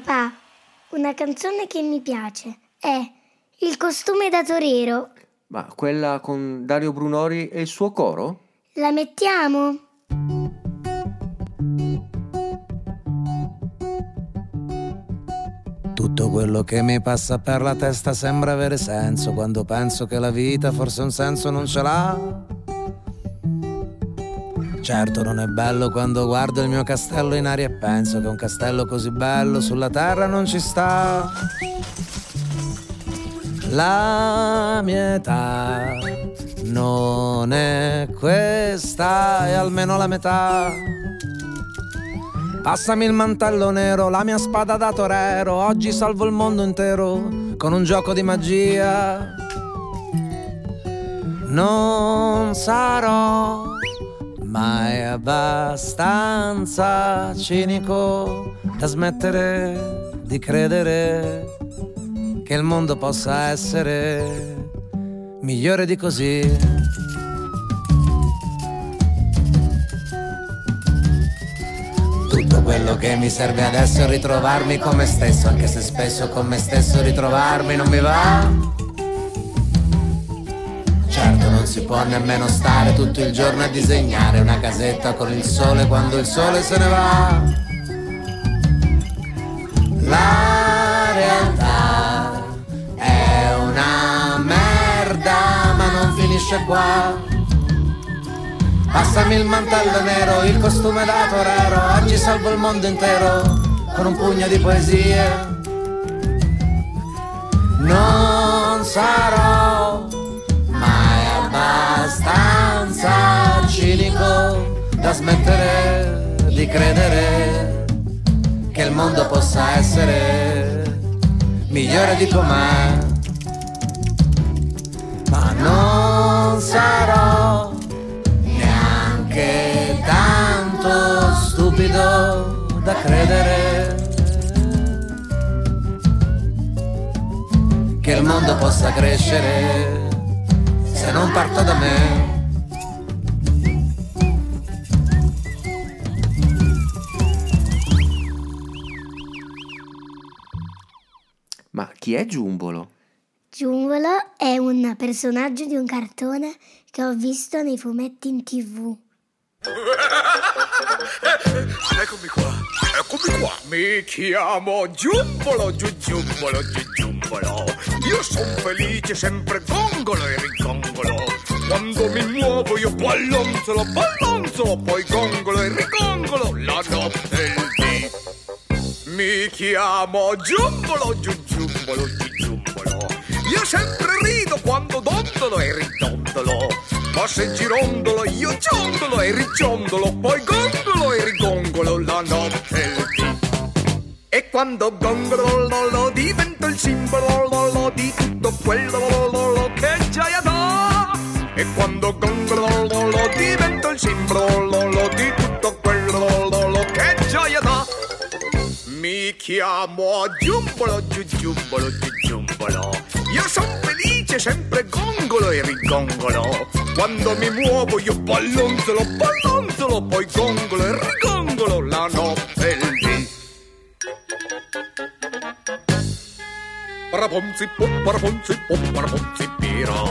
papà, una canzone che mi piace è Il costume da torero. Ma quella con Dario Brunori e il suo coro? La mettiamo? Tutto quello che mi passa per la testa sembra avere senso, quando penso che la vita forse un senso non ce l'ha. Certo non è bello quando guardo il mio castello in aria e penso che un castello così bello sulla terra non ci sta. La mia età non è questa, è almeno la metà. Passami il mantello nero, la mia spada da torero, oggi salvo il mondo intero con un gioco di magia. Non sarò mai abbastanza cinico da smettere di credere che il mondo possa essere migliore di così. Tutto quello che mi serve adesso è ritrovarmi con me stesso, anche se spesso con me stesso ritrovarmi non mi va. Certo non si può nemmeno stare tutto il giorno a disegnare una casetta con il sole quando il sole se ne va. La realtà finisce qua. Passami il mantello nero, il costume da torero, oggi salvo il mondo intero con un pugno di poesie. Non sarò mai abbastanza cinico da smettere di credere che il mondo possa essere migliore di com'è. Ma non sarò neanche tanto stupido da credere che il mondo possa crescere se non parto da me. Ma chi è Giumbolo? Giumbolo è un personaggio di un cartone che ho visto nei fumetti in tv. Eccomi qua, eccomi qua. Mi chiamo Giumbolo, Giumbolo, Giumbolo. Io sono felice, sempre gongolo e rigongolo. Quando mi muovo io ballonzolo, ballonzolo, poi gongolo e rigongolo la notte e il dì. Mi chiamo Giumbolo, Giumbolo, Giumbolo. Io sempre rido quando dondolo e ridondolo, ma se girondolo io ciondolo e rigiondolo, poi gondolo e rigongolo la notte e il dì. E quando gongolo lo, lo divento il simbolo lo, lo, di tutto quello lo, lo, lo, che gioia dà. E quando gongolo lo, lo divento il simbolo lo, lo, di tutto quello lo, lo, lo, che gioia dà. Mi chiamo Giumbolo, Giumbolo, Giumbolo. Io sono felice, sempre gongolo e rigongolo. Quando mi muovo io ballonzolo, ballonzolo, poi gongolo e rigongolo la notte e il dì. Paraponzi po, paraponzi po, paraponzi pira.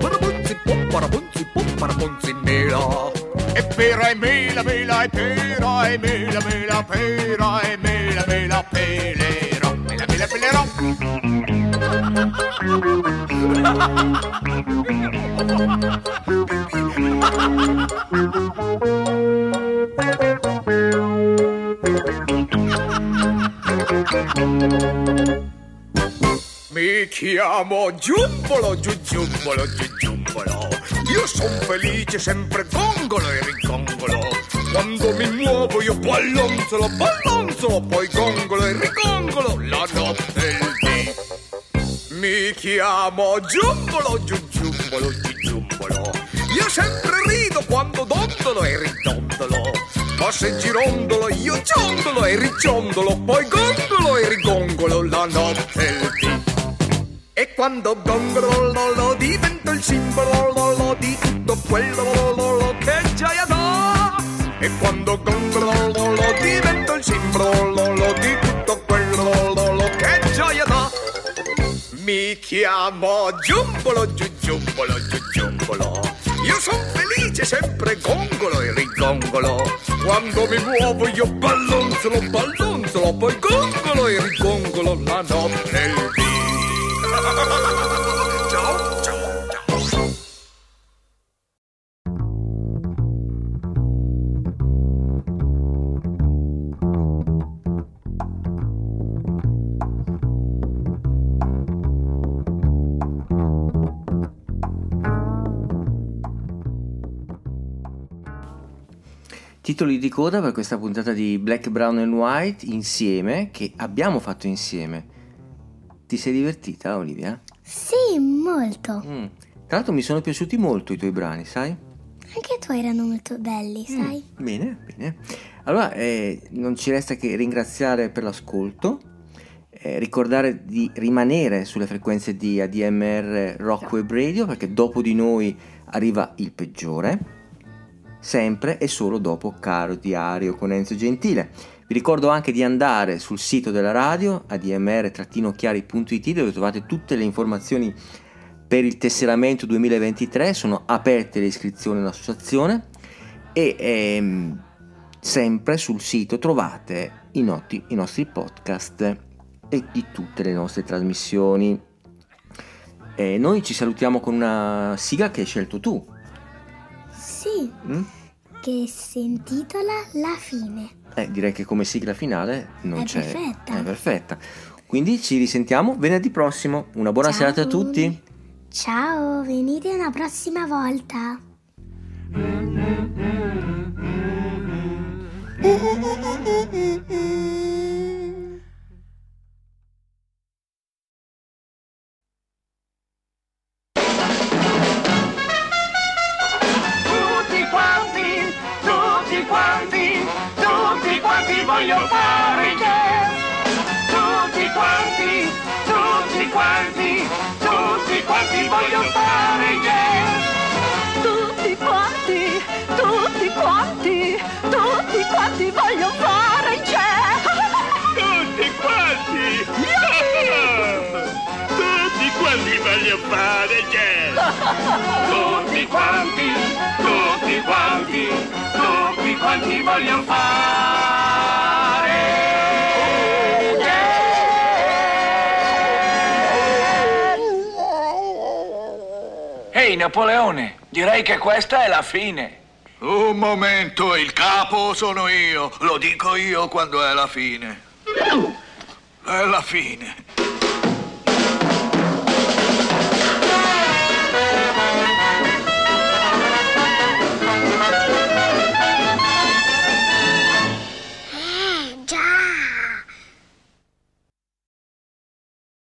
Paraponzi po, paraponzi po, paraponzi mela. E pera e mela, mela e pera e mela, mela, pera e mela, mela, pelera. Mela, mela, pelera. Mi chiamo Giumbolo, Giumbolo, Giumbolo. Io sono felice, sempre gongolo e rigongolo. Quando mi muovo io ballonzolo, ballonzolo, poi gongolo e rigongolo la notte e il dì. Mi chiamo Giumbolo, Giumbolo, Giumbolo. Io sempre rido quando dondolo e ridondolo, ma se girondolo io ciondolo e rigiondolo, poi gondolo e rigongolo la notte e il dì. E quando gongolo lo, lo divento il simbolo lo, lo, di tutto quello lo, lo, lo, che gioia dà. E quando gongolo lo, lo divento il simbolo lo, lo, di tutto quello Mi chiamo Giumbolo Giu Giumbolo Giu Giumbolo. Io sono felice, sempre gongolo e rigongolo. Quando mi muovo io ballonzolo, ballonzolo, poi gongolo e rigongolo la notte e il dì. Ciao, ciao. Titoli di coda per questa puntata di Black, Brown and White insieme, che abbiamo fatto insieme. Ti sei divertita, Olivia? Sì, molto. Mm. Tra l'altro mi sono piaciuti molto i tuoi brani, sai? Anche i tuoi erano molto belli, mm. sai? Bene, bene. Allora, eh, non ci resta che ringraziare per l'ascolto, eh, ricordare di rimanere sulle frequenze di A D M R Rock Web Radio, perché dopo di noi arriva il peggiore. Sempre e solo dopo Caro Diario con Enzo Gentile. Vi ricordo anche di andare sul sito della radio a d m r trattino chiari punto i t, dove trovate tutte le informazioni per il tesseramento duemilaventitré. Sono aperte le iscrizioni all'associazione e ehm, sempre sul sito trovate i, noti, i nostri podcast e di tutte le nostre trasmissioni. E noi ci salutiamo con una sigla che hai scelto tu. Sì, mm? Che si intitola La fine. Eh, direi che come sigla finale non è c'è. Perfetta. È perfetta. Quindi ci risentiamo venerdì prossimo. Una buona Ciao. serata a tutti. Ciao, venite una prossima volta. Voglio fare jazz, tutti quanti, tutti quanti, tutti quanti voglio fare jazz, tutti quanti, tutti quanti, tutti quanti voglio fare jazz, tutti quanti, tutti quanti voglio fare jazz, tutti quanti, tutti quanti, tutti quanti voglio fare. Ehi, hey, Napoleone, direi che questa è la fine. Un momento, il capo sono io. Lo dico io quando è la fine. È la fine.